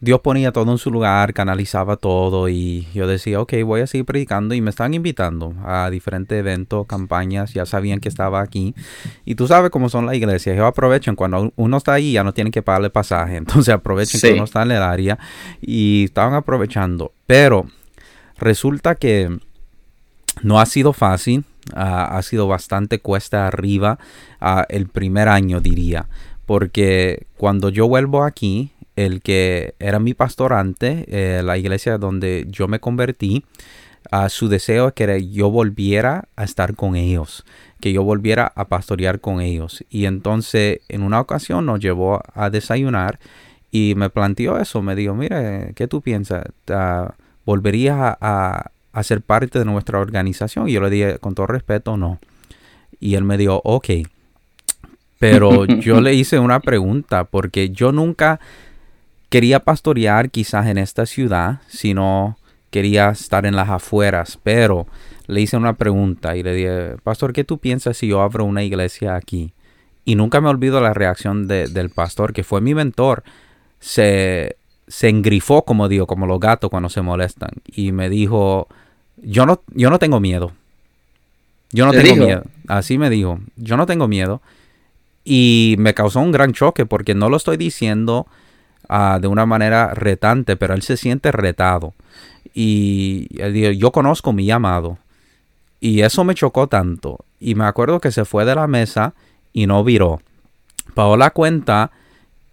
Dios ponía todo en su lugar, canalizaba todo, y yo decía, ok, voy a seguir predicando, y me estaban invitando a diferentes eventos, campañas, ya sabían que estaba aquí, y tú sabes cómo son las iglesias, ellos aprovechan cuando uno está ahí, ya no tienen que pagarle pasaje, entonces aprovechan que uno está en el área, y estaban aprovechando, pero resulta que no ha sido fácil, ha sido bastante cuesta arriba el primer año, diría, porque cuando yo vuelvo aquí, el que era mi pastorante, la iglesia donde yo me convertí, su deseo es que yo volviera a estar con ellos, que yo volviera a pastorear con ellos. Y entonces, en una ocasión nos llevó a desayunar y me planteó eso. Me dijo, mira, ¿qué tú piensas? ¿Volverías a ser parte de nuestra organización? Y yo le dije, con todo respeto, no. Y él me dijo, ok. Pero yo le hice una pregunta, porque yo nunca quería pastorear quizás en esta ciudad, sino quería estar en las afueras, pero le hice una pregunta y le dije, pastor, ¿qué tú piensas si yo abro una iglesia aquí? Y nunca me olvido la reacción del pastor, que fue mi mentor. Se engrifó, como digo, como los gatos cuando se molestan, y me dijo, yo no tengo miedo. Yo no tengo miedo. Así me dijo, yo no tengo miedo. Y me causó un gran choque, porque no lo estoy diciendo de una manera retante, pero él se siente retado. Y él dijo, yo conozco mi llamado. Y eso me chocó tanto. Y me acuerdo que se fue de la mesa y no viró. Pagó la cuenta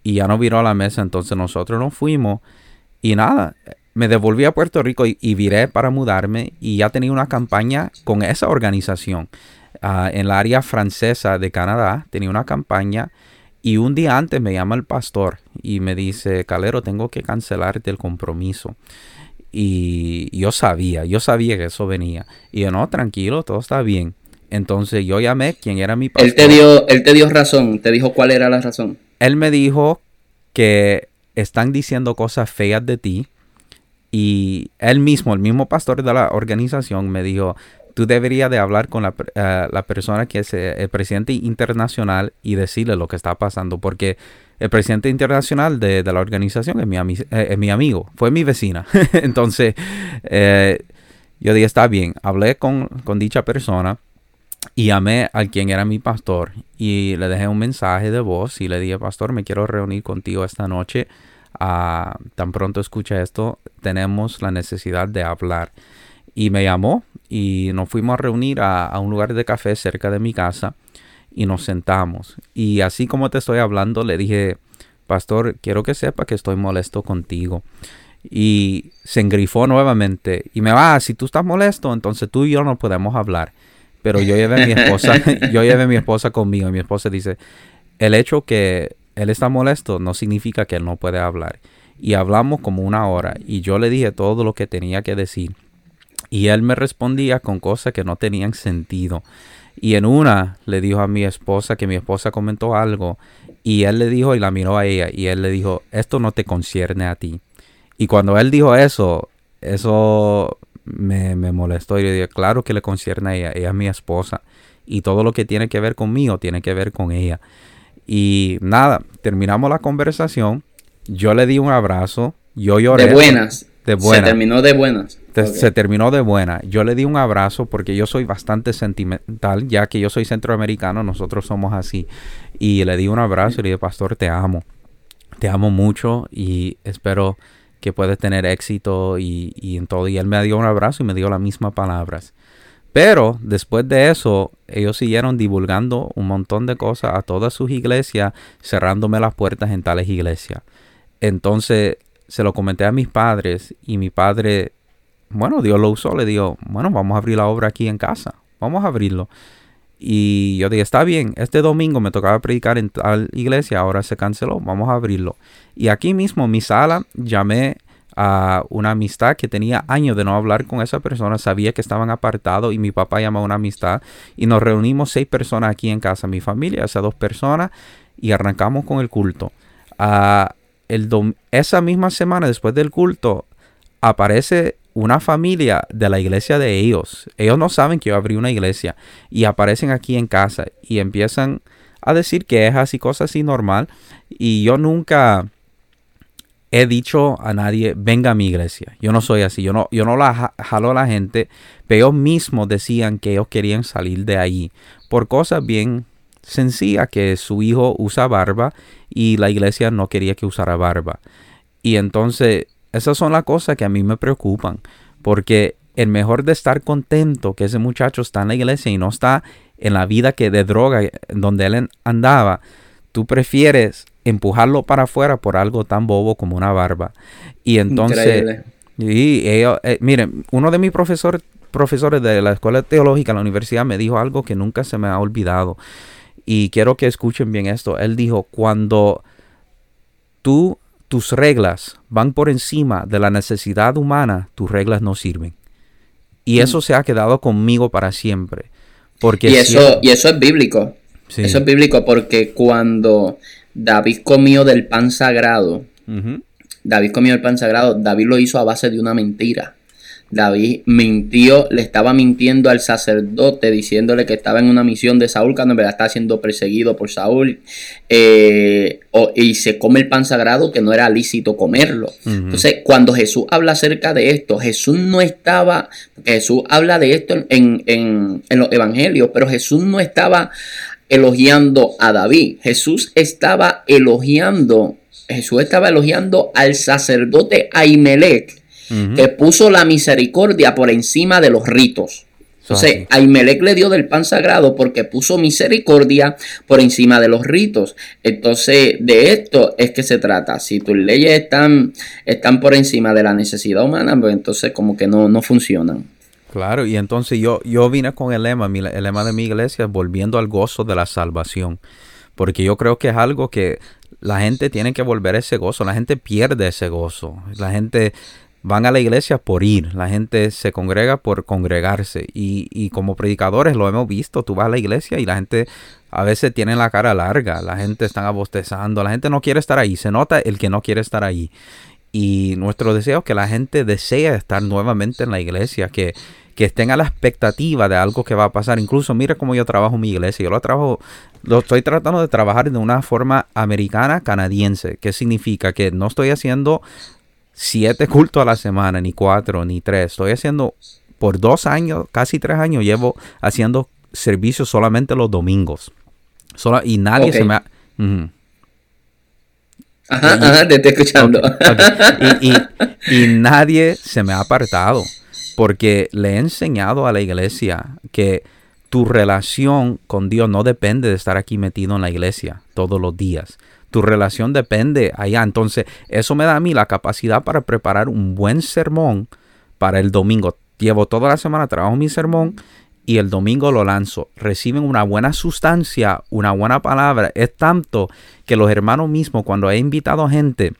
y ya no viró a la mesa. Entonces nosotros nos fuimos. Y nada, me devolví a Puerto Rico y viré para mudarme. Y ya tenía una campaña con esa organización. En la área francesa de Canadá tenía una campaña. Y un día antes me llama el pastor y me dice, Calero, tengo que cancelarte el compromiso. Y yo sabía que eso venía. Y yo, no, tranquilo, todo está bien. Entonces yo llamé, quien era mi pastor. Él te dio razón, te dijo cuál era la razón. Él me dijo que están diciendo cosas feas de ti. Y él mismo, el mismo pastor de la organización, me dijo, tú deberías de hablar con la persona que es el presidente internacional y decirle lo que está pasando. Porque el presidente internacional de la organización es mi amigo, fue mi vecina. Entonces, yo dije, está bien. Hablé con dicha persona y llamé a quien era mi pastor. Y le dejé un mensaje de voz y le dije, pastor, me quiero reunir contigo esta noche. Tan pronto escucha esto, tenemos la necesidad de hablar. Y me llamó y nos fuimos a reunir a un lugar de café cerca de mi casa y nos sentamos. Y así como te estoy hablando, le dije, pastor, quiero que sepa que estoy molesto contigo. Y se engrifó nuevamente y me va, si tú estás molesto, entonces tú y yo no podemos hablar. Pero yo llevé a mi esposa, conmigo, y mi esposa dice, el hecho que él está molesto no significa que él no puede hablar. Y hablamos como una hora y yo le dije todo lo que tenía que decir. Y él me respondía con cosas que no tenían sentido. Y en una le dijo a mi esposa que mi esposa comentó algo y él le dijo y la miró a ella y él le dijo, esto no te concierne a ti. Y cuando él dijo eso me molestó. Y yo dije, claro que le concierne a ella. Ella es mi esposa. Y todo lo que tiene que ver conmigo tiene que ver con ella. Y nada, terminamos la conversación. Yo le di un abrazo. Yo lloré. De buenas. Se terminó de buenas. Se terminó de buena. Yo le di un abrazo porque yo soy bastante sentimental. Ya que yo soy centroamericano, nosotros somos así. Y le di un abrazo y le dije, pastor, te amo. Te amo mucho y espero que puedes tener éxito y en todo. Y él me dio un abrazo y me dio las mismas palabras. Pero después de eso, ellos siguieron divulgando un montón de cosas a todas sus iglesias, cerrándome las puertas en tales iglesias. Entonces, se lo comenté a mis padres y mi padre, bueno, Dios lo usó. Le dijo, bueno, vamos a abrir la obra aquí en casa. Vamos a abrirlo. Y yo dije, está bien, este domingo me tocaba predicar en tal iglesia, ahora se canceló, vamos a abrirlo. Y aquí mismo en mi sala llamé a una amistad que tenía años de no hablar con esa persona, sabía que estaban apartados y mi papá llamó a una amistad y nos reunimos 6 personas aquí en casa, mi familia, esas 2 personas y arrancamos con el culto. Esa misma semana después del culto aparece una familia de la iglesia de ellos. Ellos no saben que yo abrí una iglesia y aparecen aquí en casa y empiezan a decir que es así, cosas así normal. Y yo nunca he dicho a nadie, venga a mi iglesia. Yo no soy así. Yo no la jalo a la gente. Pero ellos mismos decían que ellos querían salir de ahí por cosas bien sencillas, que su hijo usa barba y la iglesia no quería que usara barba. Y entonces esas son las cosas que a mí me preocupan, porque el mejor de estar contento que ese muchacho está en la iglesia y no está en la vida que de droga donde él andaba, tú prefieres empujarlo para afuera por algo tan bobo como una barba. Y entonces, y ellos, miren, uno de mis profesores de la Escuela Teológica en la universidad me dijo algo que nunca se me ha olvidado. Y quiero que escuchen bien esto. Él dijo, cuando tus reglas van por encima de la necesidad humana, tus reglas no sirven. Y eso se ha quedado conmigo para siempre. Porque y eso es bíblico. Sí. Eso es bíblico porque cuando David comió del pan sagrado, uh-huh. David lo hizo a base de una mentira. David mintió, le estaba mintiendo al sacerdote diciéndole que estaba en una misión de Saúl cuando en verdad estaba siendo perseguido por Saúl y se come el pan sagrado que no era lícito comerlo. Uh-huh. Entonces cuando Jesús habla acerca de esto, Jesús habla de esto en los evangelios, pero Jesús no estaba elogiando a David, Jesús estaba elogiando al sacerdote Ahimelech, que puso la misericordia por encima de los ritos. Entonces, Ahimelech le dio del pan sagrado porque puso misericordia por encima de los ritos. Entonces, de esto es que se trata. Si tus leyes están por encima de la necesidad humana, pues entonces como que no funcionan. Claro, y entonces yo vine con el lema de mi iglesia es volviendo al gozo de la salvación. Porque yo creo que es algo que la gente tiene que volver a ese gozo. La gente pierde ese gozo. La gente van a la iglesia por ir. La gente se congrega por congregarse. Y como predicadores lo hemos visto. Tú vas a la iglesia y la gente a veces tiene la cara larga. La gente está abostezando. La gente no quiere estar ahí. Se nota el que no quiere estar ahí. Y nuestro deseo es que la gente desea estar nuevamente en la iglesia. Que estén a la expectativa de algo que va a pasar. Incluso mira cómo yo trabajo en mi iglesia. Yo lo estoy tratando de trabajar de una forma americana canadiense. ¿Qué significa? Que no estoy haciendo 7 cultos a la semana, ni 4, ni 3. Estoy haciendo por 2 años, casi 3 años, llevo haciendo servicios solamente los domingos. Y nadie se me ha... Mm. Ajá, te estoy escuchando. Okay. Y nadie se me ha apartado. porque le he enseñado a la iglesia que tu relación con Dios no depende de estar aquí metido en la iglesia todos los días. Tu relación depende allá. Entonces, eso me da a mí la capacidad para preparar un buen sermón para el domingo. Llevo toda la semana, trabajo mi sermón y el domingo lo lanzo. Reciben una buena sustancia, una buena palabra. Es tanto que los hermanos mismos, cuando he invitado gente,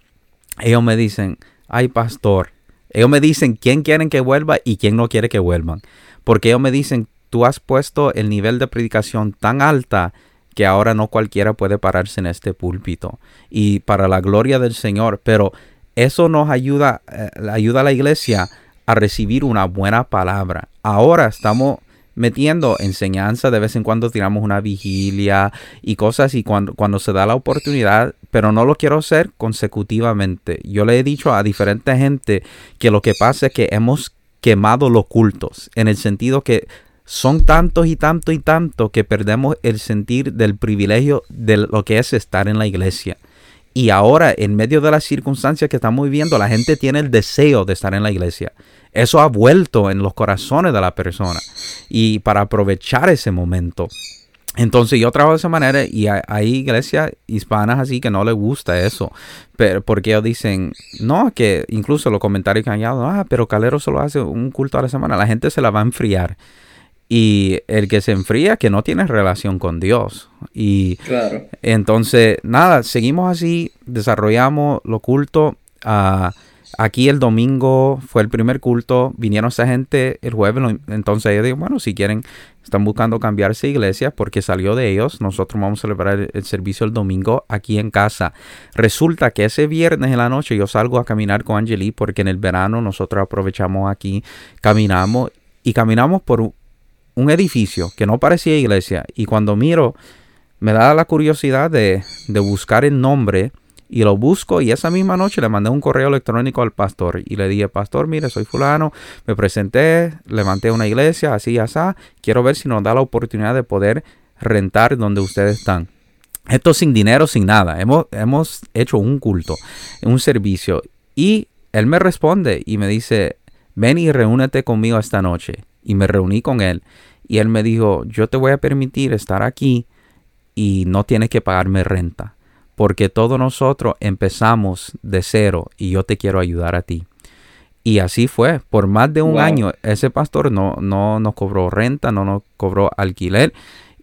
ellos me dicen, ay, pastor. Ellos me dicen quién quieren que vuelva y quién no quiere que vuelvan. Porque ellos me dicen, tú has puesto el nivel de predicación tan alta que ahora no cualquiera puede pararse en este púlpito. Y para la gloria del Señor. Pero eso nos ayuda, ayuda a la iglesia a recibir una buena palabra. Ahora estamos metiendo enseñanza, de vez en cuando tiramos una vigilia y cosas, y cuando se da la oportunidad, pero no lo quiero hacer consecutivamente. Yo le he dicho a diferente gente que lo que pasa es que hemos quemado los cultos, en el sentido que son tantos y tantos y tantos que perdemos el sentir del privilegio de lo que es estar en la iglesia. Y ahora, en medio de las circunstancias que estamos viviendo, la gente tiene el deseo de estar en la iglesia. Eso ha vuelto en los corazones de la persona. Y para aprovechar ese momento. Entonces, yo trabajo de esa manera y hay iglesias hispanas así que no les gusta eso. Pero porque ellos dicen, no, que incluso los comentarios que han llegado, pero Calero solo hace un culto a la semana. La gente se la va a enfriar. Y el que se enfría, que no tiene relación con Dios. Y claro. Entonces, nada, seguimos así, desarrollamos lo culto. Aquí el domingo fue el primer culto, vinieron esa gente el jueves. Entonces ellos dijeron, bueno, si quieren, están buscando cambiarse de iglesia porque salió de ellos. Nosotros vamos a celebrar el servicio el domingo aquí en casa. Resulta que ese viernes en la noche yo salgo a caminar con Angelique, porque en el verano nosotros aprovechamos aquí, caminamos por un edificio que no parecía iglesia, y cuando miro me da la curiosidad de buscar el nombre y lo busco, y esa misma noche le mandé un correo electrónico al pastor y le dije, pastor, mire, soy fulano, me presenté, levanté una iglesia, así y así, quiero ver si nos da la oportunidad de poder rentar donde ustedes están. Esto sin dinero, sin nada, hemos hecho un culto, un servicio, y él me responde y me dice, ven y reúnete conmigo esta noche. Y me reuní con él y él me dijo, yo te voy a permitir estar aquí y no tienes que pagarme renta, porque todos nosotros empezamos de cero y yo te quiero ayudar a ti. Y así fue. Por más de un año ese pastor no nos cobró renta, no nos cobró alquiler,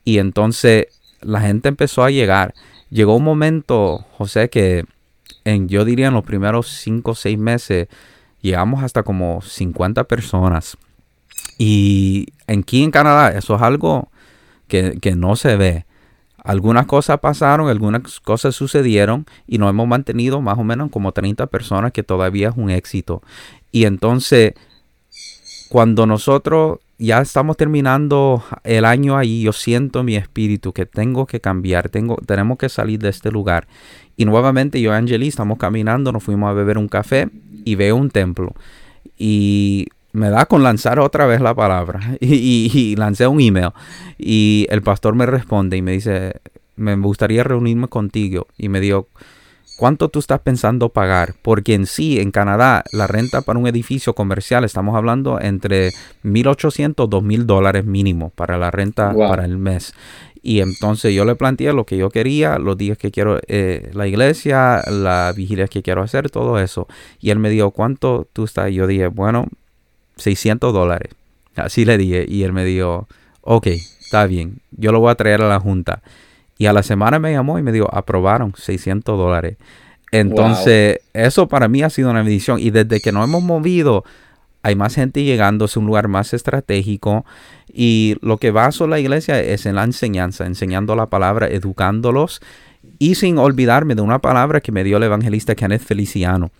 y entonces la gente empezó a llegar. Llegó un momento, José, que yo diría en los primeros 5 o 6 meses llegamos hasta como 50 personas. Y aquí en Canadá eso es algo que no se ve. Algunas cosas pasaron, algunas cosas sucedieron y nos hemos mantenido más o menos como 30 personas, que todavía es un éxito. Y entonces, cuando nosotros ya estamos terminando el año ahí, yo siento en mi espíritu que tengo que cambiar, tenemos que salir de este lugar. Y nuevamente yo y Angeli estamos caminando, nos fuimos a beber un café y veo un templo. Y me da con lanzar otra vez la palabra y lancé un email y el pastor me responde y me dice, me gustaría reunirme contigo, y me dijo, ¿cuánto tú estás pensando pagar? Porque en sí, en Canadá, la renta para un edificio comercial, estamos hablando entre $1,800 y $2,000 mínimo para la renta para el mes. Y entonces yo le planteé lo que yo quería, los días que quiero, la iglesia, las vigilias que quiero hacer, todo eso. Y él me dijo, ¿cuánto tú estás? Y yo dije, bueno, $600. Así le dije. Y él me dijo, ok, está bien, yo lo voy a traer a la junta. Y a la semana me llamó y me dijo, aprobaron $600. Entonces, eso para mí ha sido una bendición. Y desde que nos hemos movido, hay más gente llegando, es un lugar más estratégico. Y lo que va a hacer la iglesia es en la enseñanza, enseñando la palabra, educándolos. Y sin olvidarme de una palabra que me dio el evangelista Kenneth Feliciano.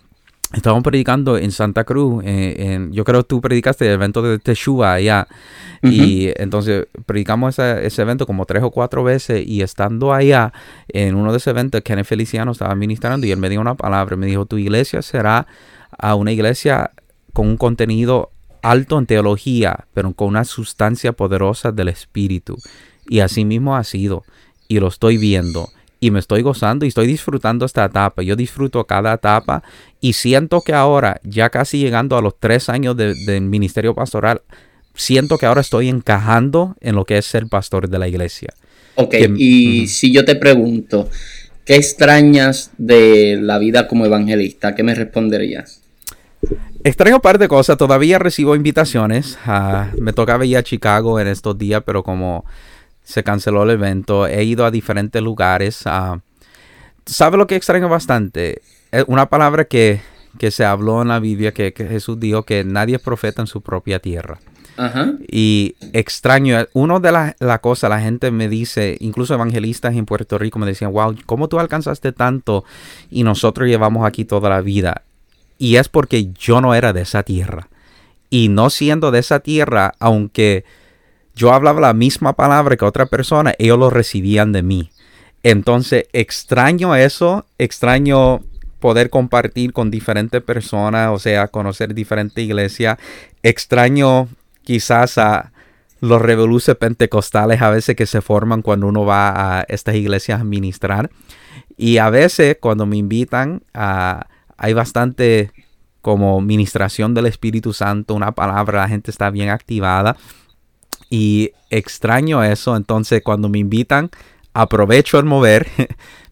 Estábamos predicando en Santa Cruz. Yo creo que tú predicaste el evento de Teshuva allá. Uh-huh. Y entonces predicamos ese evento como 3 o 4 veces. Y estando allá, en uno de esos eventos, Kenneth Feliciano estaba ministrando. Y él me dio una palabra. Me dijo, tu iglesia será una iglesia con un contenido alto en teología, pero con una sustancia poderosa del Espíritu. Y así mismo ha sido. Y lo estoy viendo. y me estoy gozando y estoy disfrutando esta etapa. Yo disfruto cada etapa y siento que ahora, ya casi llegando a los 3 años de ministerio pastoral, siento que ahora estoy encajando en lo que es ser pastor de la iglesia. Ok, si yo te pregunto, ¿qué extrañas de la vida como evangelista? ¿Qué me responderías? Extraño un par de cosas. Todavía recibo invitaciones. Me tocaba ir a Chicago en estos días, pero como se canceló el evento, he ido a diferentes lugares. ¿Sabes lo que extraño bastante? Una palabra que se habló en la Biblia, que Jesús dijo que nadie es profeta en su propia tierra. Ajá. Y extraño, una de las cosas, la gente me dice, incluso evangelistas en Puerto Rico me decían, wow, ¿cómo tú alcanzaste tanto? Y nosotros llevamos aquí toda la vida. Y es porque yo no era de esa tierra. Y no siendo de esa tierra, aunque yo hablaba la misma palabra que otra persona, ellos lo recibían de mí. Entonces extraño eso, extraño poder compartir con diferentes personas, o sea, conocer diferentes iglesias. Extraño quizás a los revoluciones pentecostales a veces que se forman cuando uno va a estas iglesias a ministrar. Y a veces cuando me invitan hay bastante como ministración del Espíritu Santo, una palabra, la gente está bien activada y extraño eso. Entonces cuando me invitan aprovecho el mover,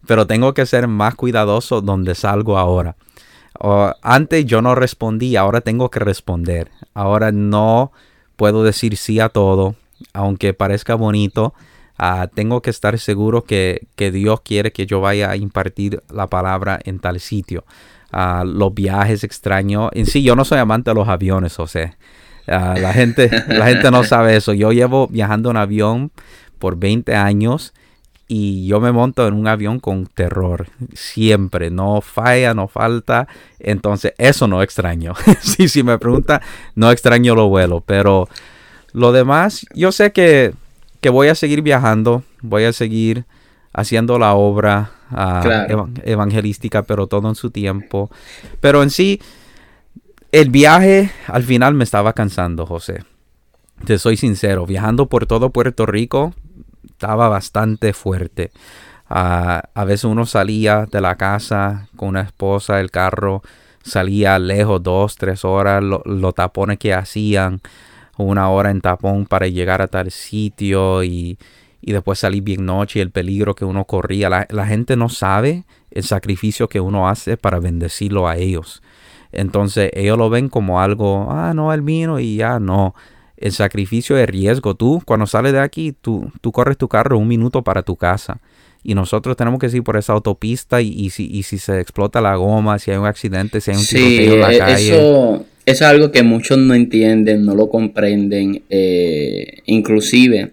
pero tengo que ser más cuidadoso donde salgo ahora. Antes yo no respondí, ahora tengo que responder. Ahora no puedo decir sí a todo, aunque parezca bonito. Tengo que estar seguro que Dios quiere que yo vaya a impartir la palabra en tal sitio. Los viajes extraños. En sí, yo no soy amante de los aviones, o sea. La gente no sabe eso. Yo llevo viajando en avión por 20 años y yo me monto en un avión con terror. Siempre. No falla, no falta. Entonces, eso no extraño. Si me pregunta, no extraño los vuelos. Pero lo demás, yo sé que voy a seguir viajando, voy a seguir haciendo la obra claro, evangelística, pero todo en su tiempo. Pero en sí, el viaje al final me estaba cansando, José. Te soy sincero, viajando por todo Puerto Rico estaba bastante fuerte. A veces uno salía de la casa con una esposa, el carro salía lejos 2-3 horas, los tapones que hacían. 1 hora en tapón para llegar a tal sitio y después salir bien noche, el peligro que uno corría. La gente no sabe el sacrificio que uno hace para bendecirlo a ellos. Entonces ellos lo ven como algo, no, el vino y ya no. El sacrificio de riesgo. Tú cuando sales de aquí, tú corres tu carro 1 minuto para tu casa. Y nosotros tenemos que ir por esa autopista y si se explota la goma, si hay un accidente, si hay un tiroteo en la calle. Eso es algo que muchos no entienden, no lo comprenden, inclusive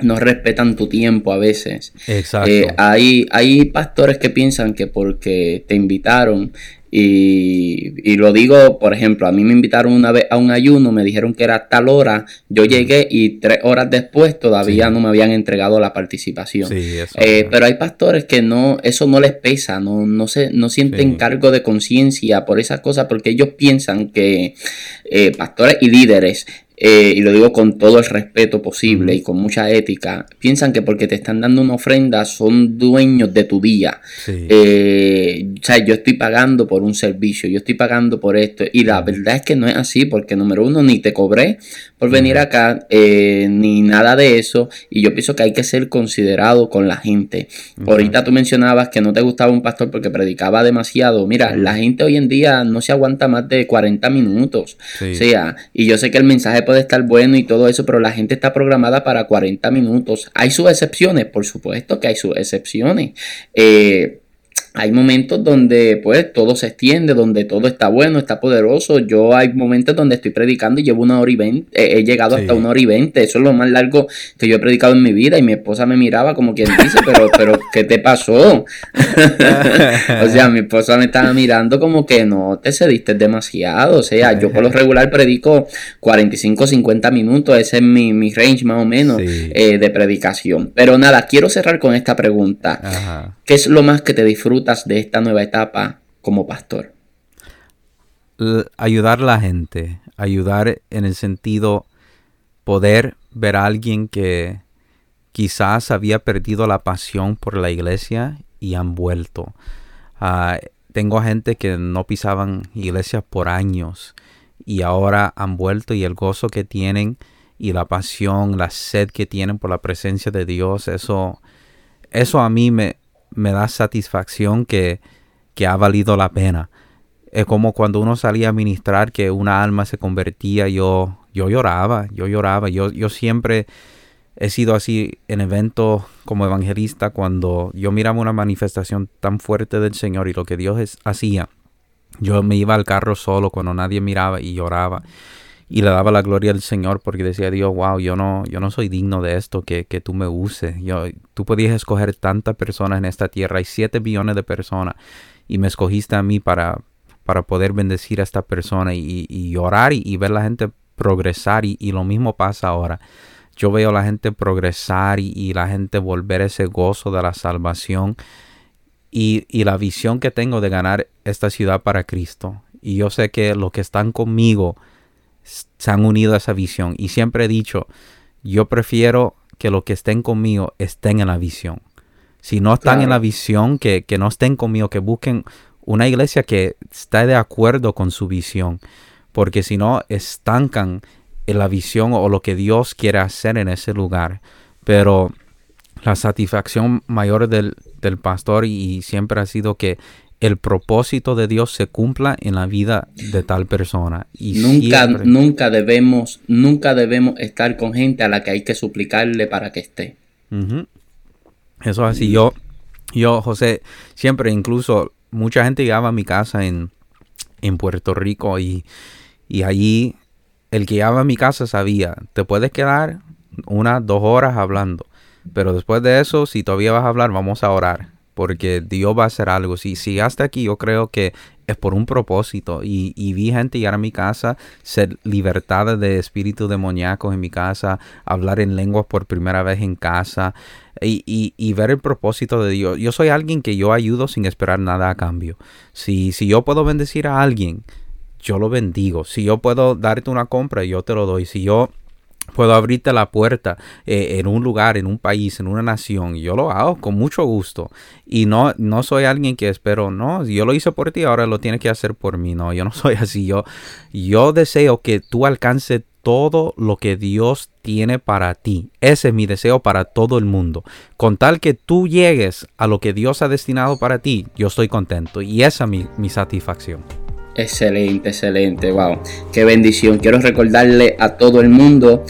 no respetan tu tiempo a veces. Exacto. Hay pastores que piensan que porque te invitaron, y lo digo, por ejemplo, a mí me invitaron una vez a un ayuno, me dijeron que era tal hora, yo llegué y 3 horas después todavía no me habían entregado la participación. Sí, eso, pero hay pastores que no, eso no les pesa, no sienten cargo de conciencia por esas cosas, porque ellos piensan que pastores y líderes, y lo digo con todo el respeto posible y con mucha ética, piensan que porque te están dando una ofrenda son dueños de tu día. Sí. O sea, yo estoy pagando por un servicio, yo estoy pagando por esto. Y la verdad es que no es así, porque número uno, ni te cobré por venir acá, ni nada de eso. Y yo pienso que hay que ser considerado con la gente. Ahorita tú mencionabas que no te gustaba un pastor porque predicaba demasiado. Mira, la gente hoy en día no se aguanta más de 40 minutos. Sí. O sea, y yo sé que el mensaje puede estar bueno y todo eso, pero la gente está programada para 40 minutos. Hay sus excepciones, por supuesto que hay sus excepciones. Hay momentos donde pues todo se extiende, donde todo está bueno, está poderoso. Yo hay momentos donde estoy predicando y llevo 1 hora y 20, he llegado hasta 1 hora y 20. Eso es lo más largo que yo he predicado en mi vida y mi esposa me miraba como quien dice, pero ¿qué te pasó? O sea, mi esposa me estaba mirando como que no, te cediste demasiado. O sea, yo por lo regular predico 45, 50 minutos. Ese es mi range más o menos de predicación. Pero nada, quiero cerrar con esta pregunta. Ajá. ¿Qué es lo más que te disfruta de esta nueva etapa como pastor? Ayudar a la gente, ayudar en el sentido poder ver a alguien que quizás había perdido la pasión por la iglesia y han vuelto. Tengo gente que no pisaban iglesias por años y ahora han vuelto, y el gozo que tienen y la pasión, la sed que tienen por la presencia de Dios, eso a mí me da satisfacción que ha valido la pena. Es como cuando uno salía a ministrar, que una alma se convertía, yo lloraba. Yo siempre he sido así en eventos como evangelista. Cuando yo miraba una manifestación tan fuerte del Señor y lo que Dios hacía, yo me iba al carro solo cuando nadie miraba y lloraba. Y le daba la gloria al Señor, porque decía Dios, wow, yo no soy digno de esto, que tú me uses. Tú podías escoger tantas personas en esta tierra. Hay 7 billones de personas y me escogiste a mí para poder bendecir a esta persona y orar y ver la gente progresar. Y lo mismo pasa ahora. Yo veo la gente progresar y la gente volver ese gozo de la salvación y la visión que tengo de ganar esta ciudad para Cristo. Y yo sé que los que están conmigo se han unido a esa visión, y siempre he dicho, yo prefiero que los que estén conmigo estén en la visión. Si no están en la visión, que no estén conmigo, que busquen una iglesia que esté de acuerdo con su visión, porque si no estancan en la visión o lo que Dios quiere hacer en ese lugar. Pero la satisfacción mayor del pastor y siempre ha sido que el propósito de Dios se cumpla en la vida de tal persona. Y nunca debemos estar con gente a la que hay que suplicarle para que esté. Uh-huh. Eso es así. Yo, José, siempre, incluso mucha gente llegaba a mi casa en Puerto Rico y allí el que llegaba a mi casa sabía, te puedes quedar 1 o 2 horas hablando, pero después de eso, si todavía vas a hablar, vamos a orar. Porque Dios va a hacer algo. Si hasta aquí, yo creo que es por un propósito. Y vi gente llegar a mi casa, ser libertada de espíritus demoníacos en mi casa, hablar en lenguas por primera vez en casa y ver el propósito de Dios. Yo soy alguien que yo ayudo sin esperar nada a cambio. Si yo puedo bendecir a alguien, yo lo bendigo. Si yo puedo darte una compra, yo te lo doy. Si yo puedo abrirte la puerta en un lugar, en un país, en una nación, yo lo hago con mucho gusto. Y no soy alguien que espero, no, yo lo hice por ti, ahora lo tienes que hacer por mí. No, yo no soy así. Yo deseo que tú alcances todo lo que Dios tiene para ti. Ese es mi deseo para todo el mundo. Con tal que tú llegues a lo que Dios ha destinado para ti, yo estoy contento. Y esa es mi satisfacción. Excelente, wow, qué bendición. Quiero recordarle a todo el mundo,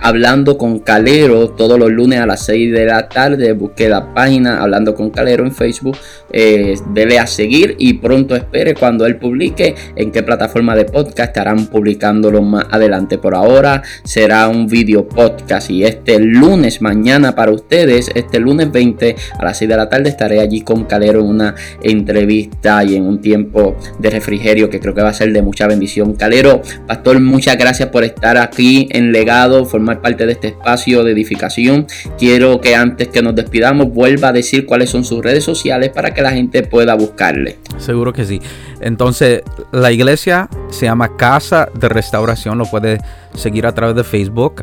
Hablando con Calero, todos los lunes a las 6 de la tarde, busque la página Hablando con Calero en Facebook, dele a seguir y pronto espere cuando él publique en qué plataforma de podcast estarán publicándolo más adelante. Por ahora será un video podcast, y este lunes, mañana para ustedes, este lunes 20 a las 6 de la tarde estaré allí con Calero en una entrevista y en un tiempo de refrigerio que creo que va a ser de mucha bendición. Calero, pastor, muchas gracias por estar aquí en Legado, formar parte de este espacio de edificación. Quiero que antes que nos despidamos vuelva a decir cuáles son sus redes sociales para que la gente pueda buscarle. Seguro que sí. Entonces, la iglesia se llama Casa de Restauración, lo puedes seguir a través de Facebook,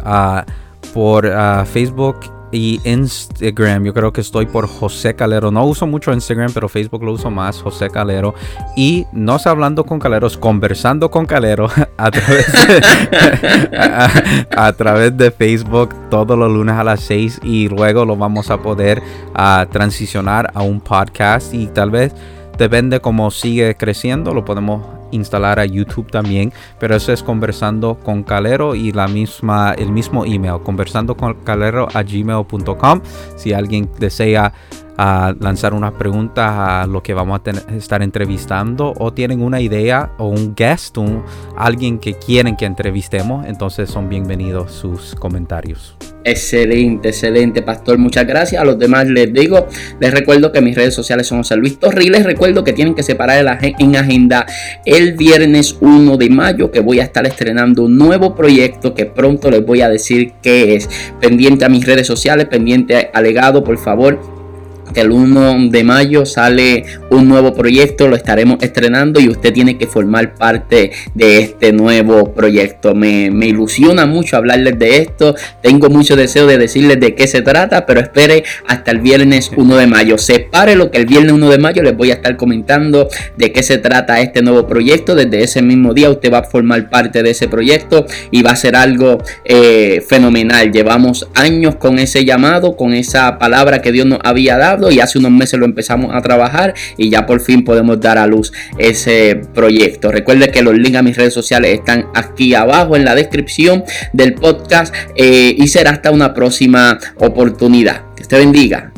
por Facebook y Instagram. Yo creo que estoy por José Calero. No uso mucho Instagram, pero Facebook lo uso más, José Calero. Y no es Hablando con Caleros, Conversando con Calero a través de Facebook todos los lunes a las 6, y luego lo vamos a poder transicionar a un podcast, y tal vez depende cómo sigue creciendo, lo podemos instalar a YouTube también, pero eso es Conversando con Calero, y el mismo email, conversandoconcalero@gmail.com. Si alguien desea lanzar unas preguntas a lo que vamos a estar entrevistando, o tienen una idea o un guest, alguien que quieren que entrevistemos, entonces son bienvenidos sus comentarios. Excelente, pastor, muchas gracias. A los demás les recuerdo que mis redes sociales son José Luis Torres, y les recuerdo que tienen que separar en agenda el viernes 1 de mayo que voy a estar estrenando un nuevo proyecto que pronto les voy a decir qué es. Pendiente a mis redes sociales, pendiente a Legado, por favor. el 1 de mayo sale un nuevo proyecto, lo estaremos estrenando y usted tiene que formar parte de este nuevo proyecto. Me ilusiona mucho hablarles de esto, tengo mucho deseo de decirles de qué se trata, pero espere hasta el viernes 1 de mayo. Separe lo que el viernes 1 de mayo les voy a estar comentando de qué se trata este nuevo proyecto. Desde ese mismo día usted va a formar parte de ese proyecto y va a ser algo fenomenal. Llevamos años con ese llamado, con esa palabra que Dios nos había dado, y hace unos meses lo empezamos a trabajar y ya por fin podemos dar a luz ese proyecto. Recuerde que los links a mis redes sociales están aquí abajo en la descripción del podcast, y será hasta una próxima oportunidad. Que usted bendiga.